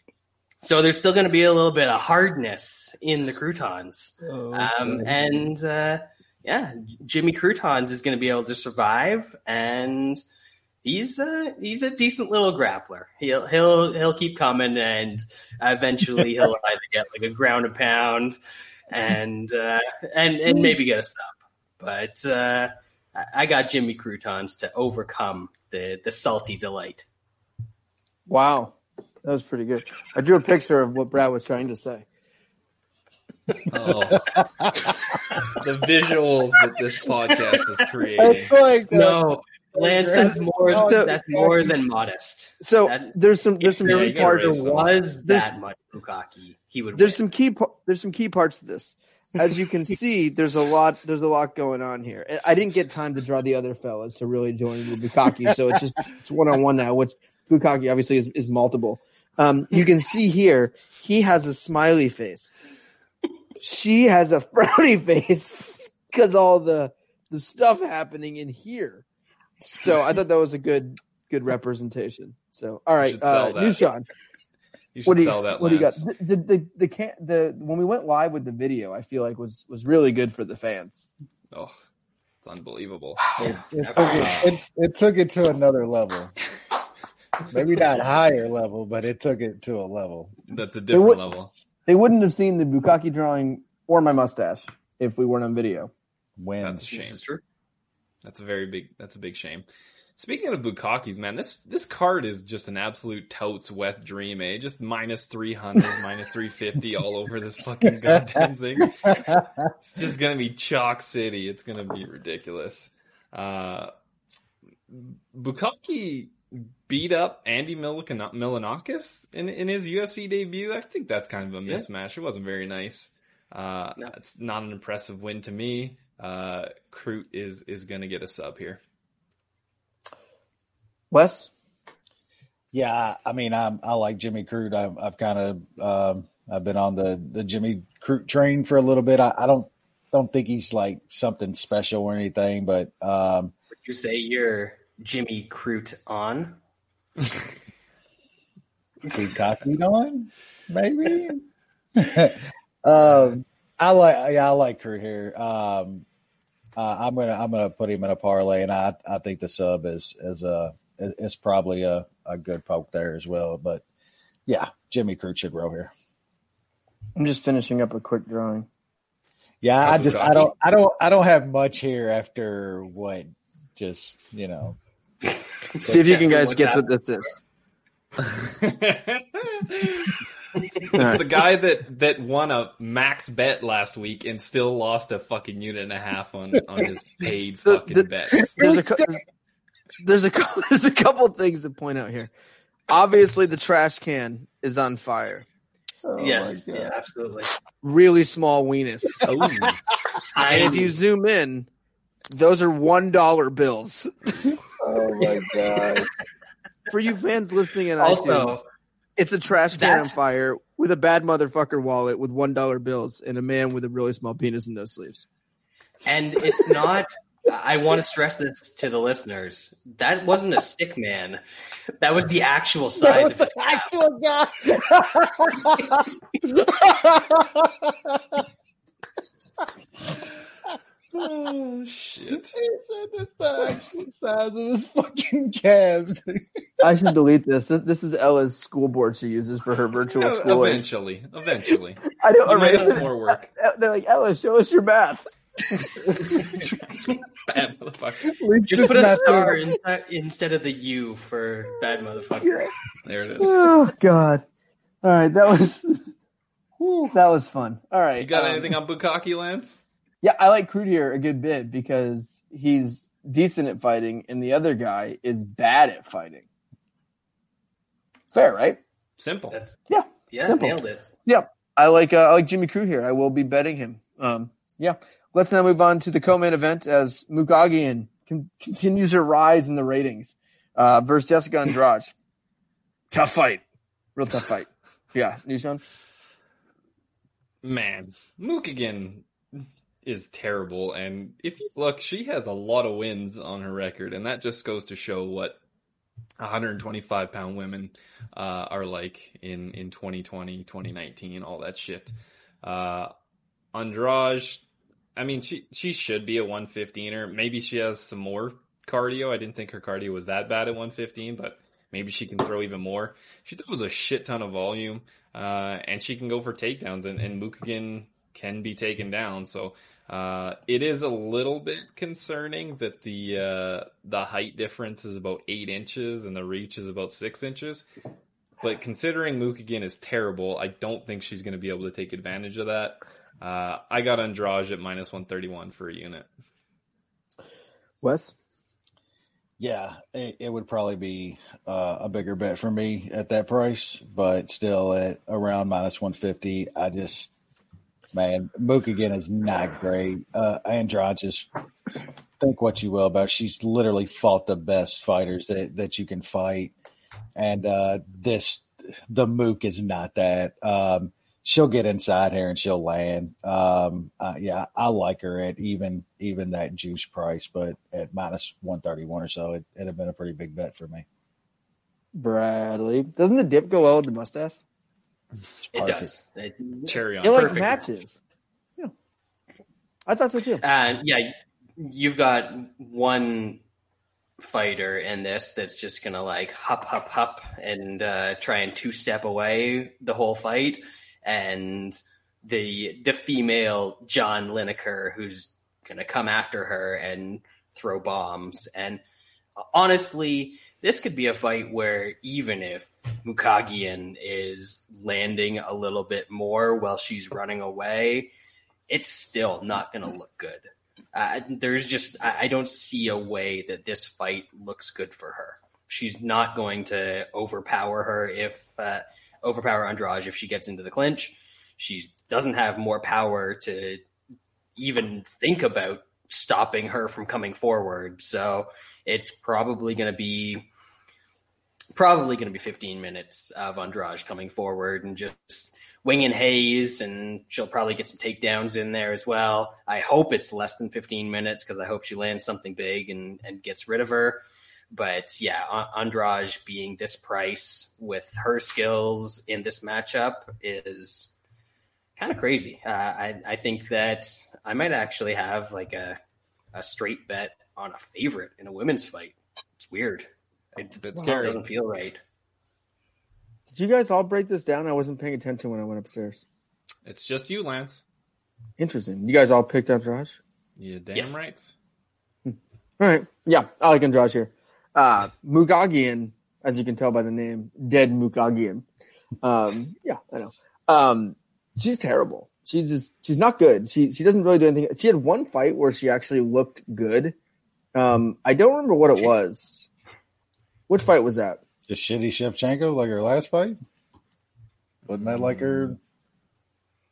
So there's still going to be a little bit of hardness in the croutons. Oh, um, and uh, yeah, Jimmy Croutons is going to be able to survive. And he's a, he's a decent little grappler. He'll, he'll, he'll keep coming and eventually he'll either get like a ground a pound and, uh, and, and maybe get a sub. But uh, I got Jimmy Croutons to overcome the, the salty delight. Wow, that was pretty good. I drew a picture of what Brad was trying to say. Oh. The visuals that this podcast is creating. It's like the, no, Lance, that's more, so, that's more than modest. So that, there's some there's some key parts. There was that much Bukaki, he would. There's win. some key there's some key parts to this. As you can see, there's a lot there's a lot going on here. I didn't get time to draw the other fellas to really join the Bukaki, so it's just it's one on one now, which. Bukaki obviously is, is multiple. Um, you can see here, he has a smiley face. She has a frowny face because all the the stuff happening in here. So I thought that was a good good representation. So all right, uh, Nushan, you should what do you, sell that. What do you got? The the the, the the when we went live with the video, I feel like was was really good for the fans. Oh. It's unbelievable. It, it, took it, it, it took it to another level. Maybe not higher level, but it took it to a level. That's a different they would, level. They wouldn't have seen the Bukaki drawing or my mustache if we weren't on video. When that's a shame. That's a very big. That's a big shame. Speaking of Bukakis, man, this this card is just an absolute totes West dream, eh? Just minus three hundred, minus three fifty all over this fucking goddamn thing. It's just gonna be chalk city. It's gonna be ridiculous. Uh, Bukaki beat up Andy Milanakis in, in his U F C debut. I think that's kind of a mismatch. It wasn't very nice. Uh, no. It's not an impressive win to me. Uh, Crute is, is going to get a sub here. Wes? Yeah, I mean, I'm, I like Jimmy Crute. I've, I've kind of um, I've been on the, the Jimmy Crute train for a little bit. I, I don't don't think he's like something special or anything, but um, would you say you're Jimmy Crute on? Bukaki on? Maybe. um, I like yeah, I like Crute here. Um, uh, I'm gonna I'm gonna put him in a parlay, and I I think the sub is is a is probably a, a good poke there as well. But yeah, Jimmy Crute should roll here. I'm just finishing up a quick drawing. Yeah, I just I don't I don't I don't have much here after what just you know. See if you can guys guess what this is. It's the guy that, that won a max bet last week and still lost a fucking unit and a half on, on his paid fucking the, the, bets. There's a, there's, a, there's a couple things to point out here. Obviously, the trash can is on fire. Oh yes, yeah, absolutely. Really small weenus. And if you zoom in, those are one dollar bills. Oh, my God. For you fans listening in iTunes, it's a trash can on fire with a bad motherfucker wallet with one dollar bills and a man with a really small penis in those sleeves. And it's not – I want to stress this to the listeners. That wasn't a stick man. That was the actual size of his ass. Oh, shit. He said that's the actual size of his fucking calves. I should delete this. This is Ella's school board she uses for her virtual school. Eventually. Eventually. I don't erase it. More work. They're like, Ella, show us your math. Bad motherfucker. Just put a star inside, instead of the U for bad motherfucker. There it is. Oh, God. All right. That was, whew, that was fun. All right. You got um, anything on Bukaki, Lance? Yeah, I like Crude here a good bit because he's decent at fighting and the other guy is bad at fighting. Fair, right? Simple. That's, yeah. Yeah, simple. Nailed it. Yeah. I like uh, I like Jimmy Crude here. I will be betting him. Um, yeah. Let's now move on to the co-main event as Mukagian con- continues her rise in the ratings uh, versus Jessica Andrade. Tough fight. Real tough fight. Yeah. Nushan? Man. Mukagian is terrible, and if you look, she has a lot of wins on her record, and that just goes to show what one twenty-five pound women uh, are like in, in twenty twenty, twenty nineteen, all that shit. Uh, Andrade, I mean, she, she should be a one fifteen-er. Maybe she has some more cardio. I didn't think her cardio was that bad at one fifteen, but maybe she can throw even more. She throws a shit ton of volume, uh, and she can go for takedowns, and, and Mukagian can be taken down, so uh, it is a little bit concerning that the uh, the height difference is about eight inches and the reach is about six inches. But considering Mukagian is terrible, I don't think she's going to be able to take advantage of that. Uh, I got Andrade at minus one thirty one for a unit. Wes, yeah, it, it would probably be uh, a bigger bet for me at that price, but still at around minus one fifty, I just. Man, Mukagian is not great. Uh, Andrade, just think what you will about. She's literally fought the best fighters that, that you can fight. And uh, this, the Mook is not that. Um, she'll get inside here and she'll land. Um, uh, yeah, I like her at even even that juice price, but at minus one thirty-one or so, it would have been a pretty big bet for me. Bradley, doesn't the dip go well with the mustache? It does. It, Cherry on. It like perfect matches. Yeah, I thought so too. Uh, yeah, you've got one fighter in this that's just gonna like hop, hop, hop, and uh, try and two step away the whole fight, and the the female John Lineker who's gonna come after her and throw bombs. And honestly, this could be a fight where even if Mukagian is landing a little bit more while she's running away, it's still not going to look good. Uh, there's just I, I don't see a way that this fight looks good for her. She's not going to overpower her if uh, overpower Andrade if she gets into the clinch. She doesn't have more power to even think about stopping her from coming forward. So it's probably going to be. Probably going to be fifteen minutes of Andrade coming forward and just winging Hayes, and she'll probably get some takedowns in there as well. I hope it's less than fifteen minutes because I hope she lands something big and, and gets rid of her. But, yeah, Andrade being this price with her skills in this matchup is kind of crazy. Uh, I, I think that I might actually have, like, a, a straight bet on a favorite in a women's fight. It's weird. It's a bit wow. scary. It doesn't feel right. Did you guys all break this down? I wasn't paying attention when I went upstairs. It's just you, Lance. Interesting. You guys all picked up Josh? Yeah, damn yes. right. All right. Yeah, I like Andrade here. Uh, Mukagian, as you can tell by the name, dead Mukagian. Um, yeah, I know. Um, she's terrible. She's just, she's not good. She she doesn't really do anything. She had one fight where she actually looked good. Um, I don't remember what it was. Which fight was that? The shitty Shevchenko, like her last fight? Wasn't that like her?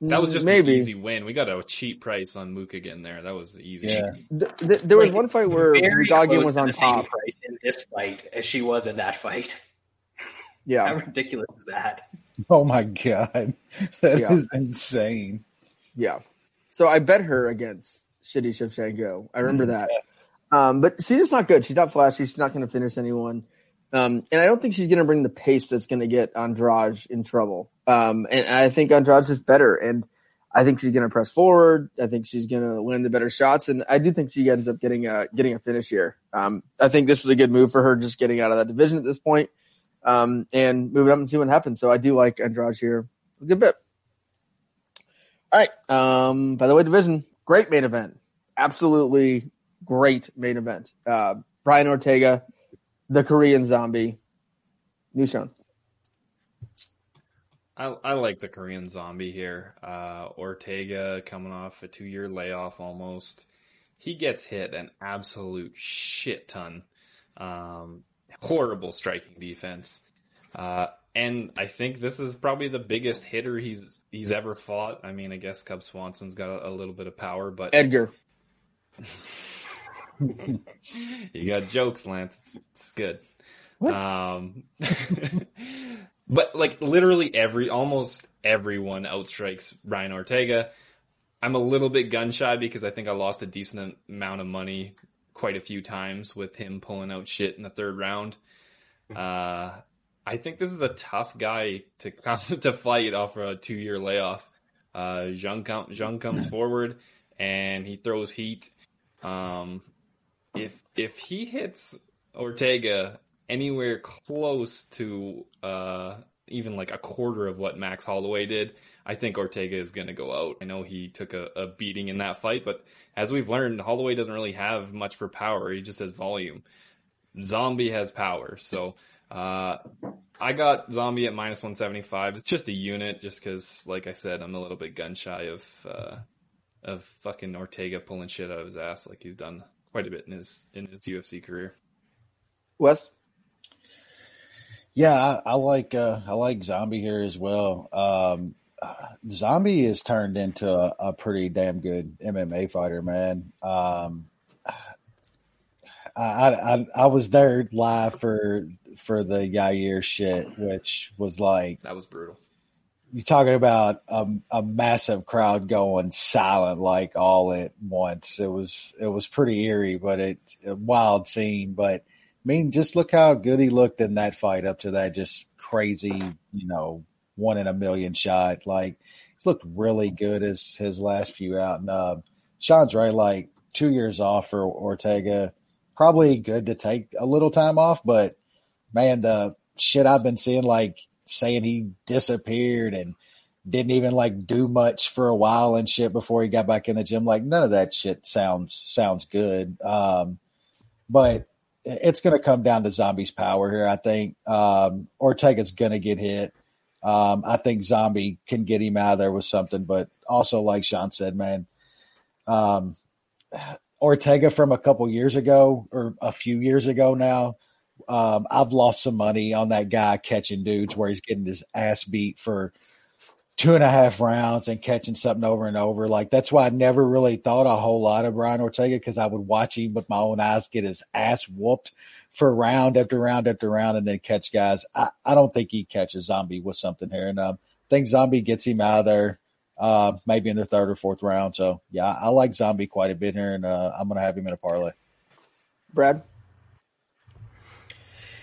That was just Maybe. an easy win. We got a cheap price on Mukagian there. That was the easy. Yeah. The, the, there was like, one fight where Mukagian was on the top. Same price in this fight as she was in that fight. Yeah. How ridiculous is that? Oh my god, that yeah. is insane. Yeah. So I bet her against shitty Shevchenko. I remember mm-hmm. that. Um, but she's just not good. She's not flashy. She's not going to finish anyone. Um, and I don't think she's going to bring the pace that's going to get Andrade in trouble. Um, and I think Andrade's just better. And I think she's going to press forward. I think she's going to win the better shots. And I do think she ends up getting a, getting a finish here. Um, I think this is a good move for her, just getting out of that division at this point, um, and moving up and see what happens. So I do like Andrade here a good bit. All right. Um, by the way, division, great main event. Absolutely great main event. Uh, Brian Ortega, the Korean Zombie, Nushan. I, I like the Korean Zombie here. Uh, Ortega coming off a two-year layoff almost. He gets hit an absolute shit ton. Um, horrible striking defense. Uh, and I think this is probably the biggest hitter he's he's ever fought. I mean, I guess Cub Swanson's got a, a little bit of power, but... Edgar. You got jokes, Lance. It's, it's good. What? Um, but like literally every, almost everyone outstrikes Brian Ortega. I'm a little bit gun shy because I think I lost a decent amount of money quite a few times with him pulling out shit in the third round. Uh, I think this is a tough guy to to fight off a two year layoff. Uh, Jung com- Jung comes forward and he throws heat. Um, If if he hits Ortega anywhere close to uh, even like a quarter of what Max Holloway did, I think Ortega is going to go out. I know he took a, a beating in that fight, but as we've learned, Holloway doesn't really have much for power. He just has volume. Zombie has power. So uh, I got Zombie at minus one seventy-five. It's just a unit just because, like I said, I'm a little bit gun shy of, uh, of fucking Ortega pulling shit out of his ass like he's done quite a bit in his in his U F C career. Wes? Yeah, I, I like uh, I like Zombie here as well. Um, Zombie has turned into a, a pretty damn good M M A fighter, man. Um, I, I I was there live for for the Yair shit, which was like that was brutal. You're talking about a, a massive crowd going silent, like all at once. It was, it was pretty eerie, but it, a wild scene. But I mean, just look how good he looked in that fight up to that just crazy, you know, one in a million shot. Like he's looked really good as his last few out. And, uh, Sean's right. Like two years off for Ortega, probably good to take a little time off, but man, the shit I've been seeing, like, saying he disappeared and didn't even like do much for a while and shit before he got back in the gym. Like none of that shit sounds, sounds good. Um, but it's going to come down to Zombie's power here. I think um, Ortega's going to get hit. Um, I think Zombie can get him out of there with something, but also like Sean said, man, um, Ortega from a couple years ago or a few years ago now, Um, I've lost some money on that guy catching dudes where he's getting his ass beat for two and a half rounds and catching something over and over. Like, that's why I never really thought a whole lot of Brian Ortega because I would watch him with my own eyes get his ass whooped for round after round after round and then catch guys. I, I don't think he catches Zombie with something here. And um, I think Zombie gets him out of there uh, maybe in the third or fourth round. So, yeah, I, I like Zombie quite a bit here, and uh, I'm going to have him in a parlay. Brad?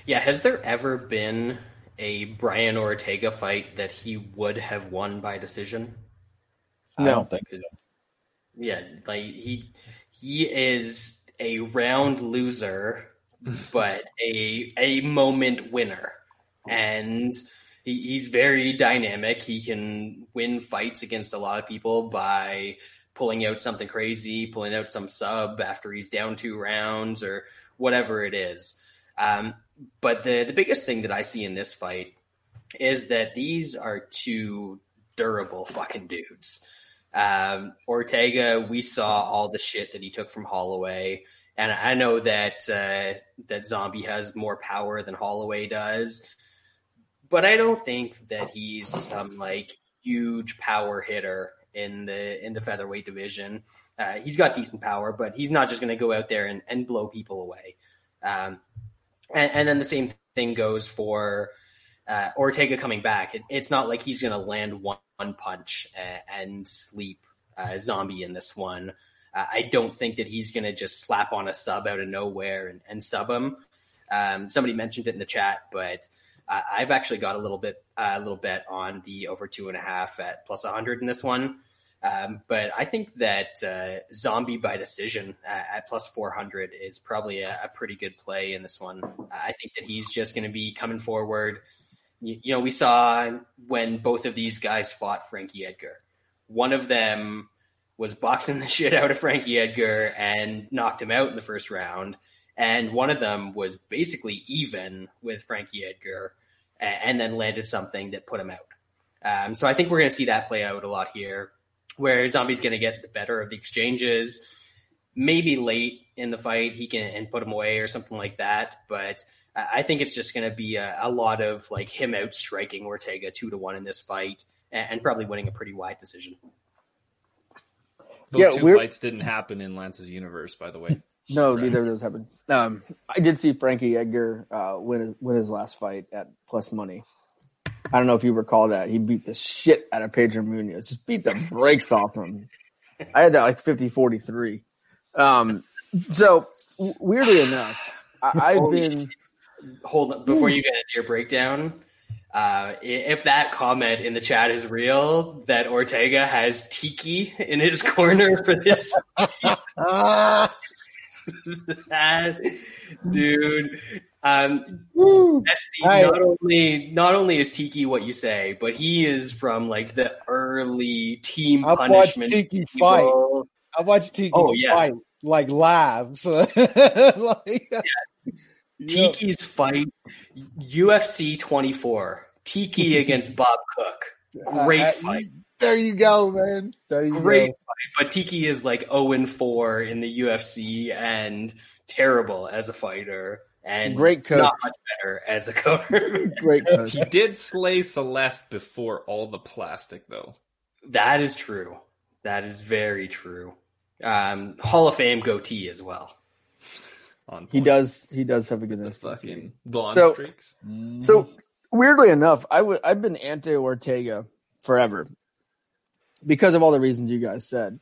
Yeah, has there ever been a Brian Ortega fight that he would have won by decision? No. I don't think so. Yeah, like he he is a round loser but a a moment winner. And he, he's very dynamic. He can win fights against a lot of people by pulling out something crazy, pulling out some sub after he's down two rounds or whatever it is. Um, but the, the biggest thing that I see in this fight is that these are two durable fucking dudes. Um, Ortega, we saw all the shit that he took from Holloway. And I know that uh, that Zombie has more power than Holloway does, but I don't think that he's some like huge power hitter in the in the featherweight division. Uh, he's got decent power, but he's not just going to go out there and, and blow people away. Um, and, and then the same thing goes for uh, Ortega coming back. It, it's not like he's going to land one, one punch and, and sleep uh, Zombie in this one. I don't think that he's going to just slap on a sub out of nowhere and, and sub him. Um, somebody mentioned it in the chat, but uh, I've actually got a little bit, uh, a little bet on the over two and a half at plus a hundred in this one. Um, but I think that uh, Zombie by decision uh, at plus four hundred is probably a, a pretty good play in this one. I think that he's just going to be coming forward. You, you know, we saw when both of these guys fought Frankie Edgar, one of them was boxing the shit out of Frankie Edgar and knocked him out in the first round. And one of them was basically even with Frankie Edgar and then landed something that put him out. Um, so I think we're going to see that play out a lot here, where Zombie's going to get the better of the exchanges. Maybe late in the fight he can and put him away or something like that. But I think it's just going to be a, a lot of like him out striking Ortega two to one in this fight and, and probably winning a pretty wide decision. Those yeah, two we're... fights didn't happen in Lance's universe, by the way. No, right. Neither of those happened. Um, I did see Frankie Edgar uh, win, his, win his last fight at plus money. I don't know if you recall that. He beat the shit out of Pedro Munoz. Just beat the brakes off him. I had that like fifty forty-three. Um, so, weirdly enough, I, I've been... Shit. Hold on. Before Ooh. you get into your breakdown... Uh, if that comment in the chat is real, that Ortega has Tiki in his corner for this fight. That, dude. Um, S C, not only not only is Tiki what you say, but he is from like the early Team I've Punishment. Watched Tiki fight. I watched Tiki oh, yeah. fight like live. So like, yeah. Tiki's fight, U F C twenty-four, Tiki against Bob Cook. Great uh, fight. There you go, man. There you Great go. fight. But Tiki is like oh and four in the U F C and terrible as a fighter and Great coach. Not much better as a coach. Great coach. He did slay Celeste before all the plastic, though. That is true. That is very true. Um, Hall of Fame goatee as well. He does. He does have a good fucking blonde so, streaks. Mm. So weirdly enough, I w- I've been anti Ortega forever because of all the reasons you guys said.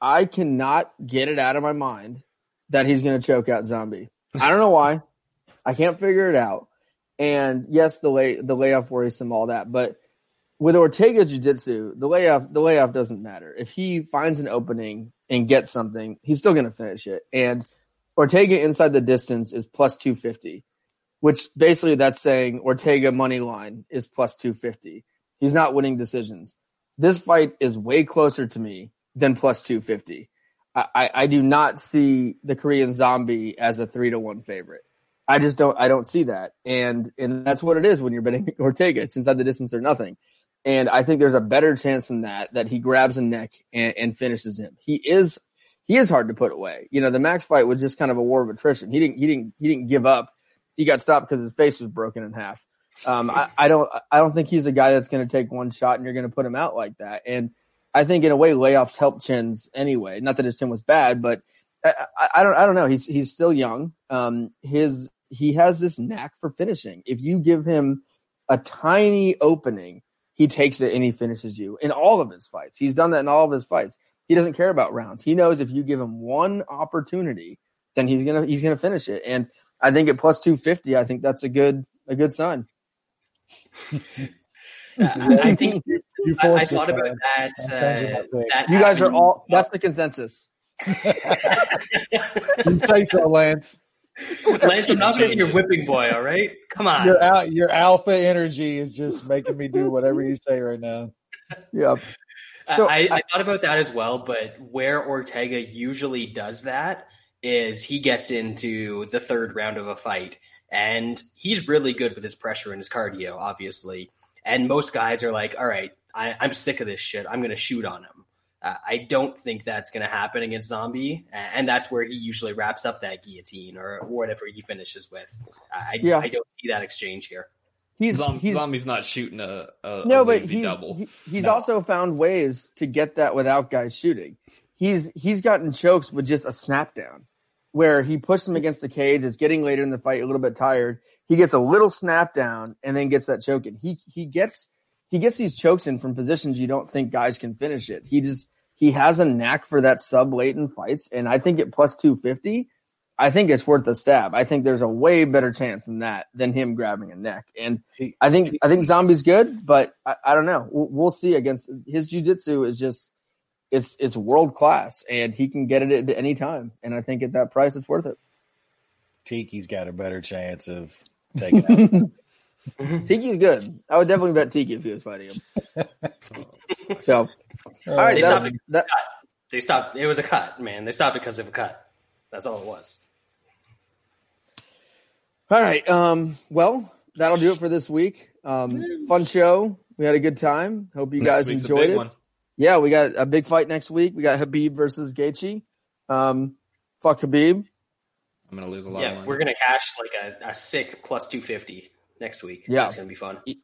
I cannot get it out of my mind that he's going to choke out Zombie. I don't know why. I can't figure it out. And yes, the lay the layoff worrisome, all that, but with Ortega's jiu-jitsu, the layoff the layoff doesn't matter. If he finds an opening and gets something, he's still going to finish it. And Ortega inside the distance is plus two fifty, which basically that's saying Ortega money line is plus two fifty. He's not winning decisions. This fight is way closer to me than plus two fifty. I, I, I do not see the Korean Zombie as a three to one favorite. I just don't, I don't see that. And, and that's what it is when you're betting Ortega. It's inside the distance or nothing. And I think there's a better chance than that, that he grabs a neck and, and finishes him. He is He is hard to put away. You know, the Max fight was just kind of a war of attrition. He didn't, he didn't, he didn't give up. He got stopped because his face was broken in half. Um, I, I don't, I don't think he's a guy that's going to take one shot and you're going to put him out like that. And I think in a way layoffs help chins anyway. Not that his chin was bad, but I, I, I don't, I don't know. He's, he's still young. Um, his, he has this knack for finishing. If you give him a tiny opening, he takes it and he finishes you in all of his fights. He's done that in all of his fights. He doesn't care about rounds. He knows if you give him one opportunity, then he's gonna he's gonna finish it. And I think at plus two fifty, I think that's a good a good sign. uh, I, I think you, you I, I thought about that. Uh, that you guys happened. are all that's the consensus. You say so, Lance. Lance, I'm not being your whipping boy, all right? Come on. Your, al- your alpha energy is just making me do whatever you say right now. Yeah. So, I, I, I thought about that as well, but where Ortega usually does that is he gets into the third round of a fight, and he's really good with his pressure and his cardio, obviously. And most guys are like, all right, I, I'm sick of this shit. I'm going to shoot on him. Uh, I don't think that's going to happen against Zombie, and that's where he usually wraps up that guillotine or whatever he finishes with. I, yeah. I don't see that exchange here. He's, Zom- he's Zombie's not shooting a, a no, a but he's, double. He, he's no. also found ways to get that without guys shooting. He's he's gotten chokes with just a snap down, where he pushed him against the cage. It's getting later in the fight, a little bit tired. He gets a little snap down and then gets that choke in. He he gets he gets these chokes in from positions you don't think guys can finish it. He just he has a knack for that sub late in fights, and I think at plus two fifty. I think it's worth a stab. I think there's a way better chance than that than him grabbing a neck. And I think I think Zombie's good, but I, I don't know. We'll, we'll see. Against his jiu-jitsu is just it's it's world class, and he can get it at any time. And I think at that price, it's worth it. Tiki's got a better chance of taking it out. Tiki's good. I would definitely bet Tiki if he was fighting him. So, all right, they that, stopped. That, they stopped. It was a cut, man. They stopped because of a cut. That's all it was. All right. Um, well, that'll do it for this week. Um, fun show. We had a good time. Hope you guys enjoyed it. One. Yeah, we got a big fight next week. We got Khabib versus Gaethje. Um, fuck Khabib. I'm going to lose a lot yeah, of money. Yeah, we're going to cash like a, a sick plus two fifty next week. Yeah. It's going to be fun. E-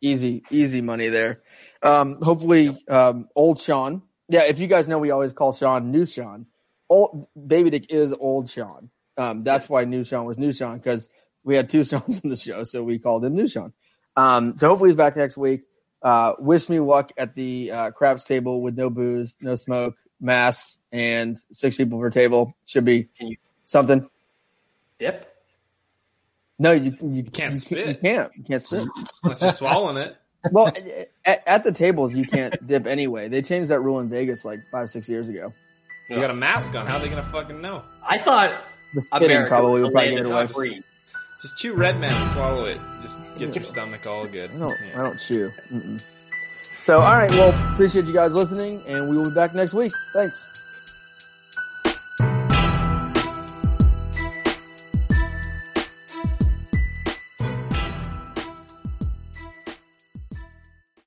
easy, easy money there. Um, hopefully, um, old Sean. Yeah, if you guys know, we always call Sean new Sean. Old, Baby Dick is old Sean. Um, that's why new Sean was new Sean, because we had two Sean's in the show, so we called him Nushan. Um, so hopefully he's back next week. Uh, wish me luck at the uh, craps table with no booze, no smoke, mass, and six people per table. Should be Can you something. Dip? No, you, you can't you, spit. You can't. You can't spit. Unless you're swallowing it. Well, at, at the tables, you can't dip anyway. They changed that rule in Vegas like five, six years ago. You got a mask on. How are they going to fucking know? I thought the spitting probably would probably get away free. Just chew Red Man and swallow it. Just get your stomach all good. I don't, yeah. I don't chew. Mm-mm. So, all right. Well, appreciate you guys listening, and we will be back next week. Thanks.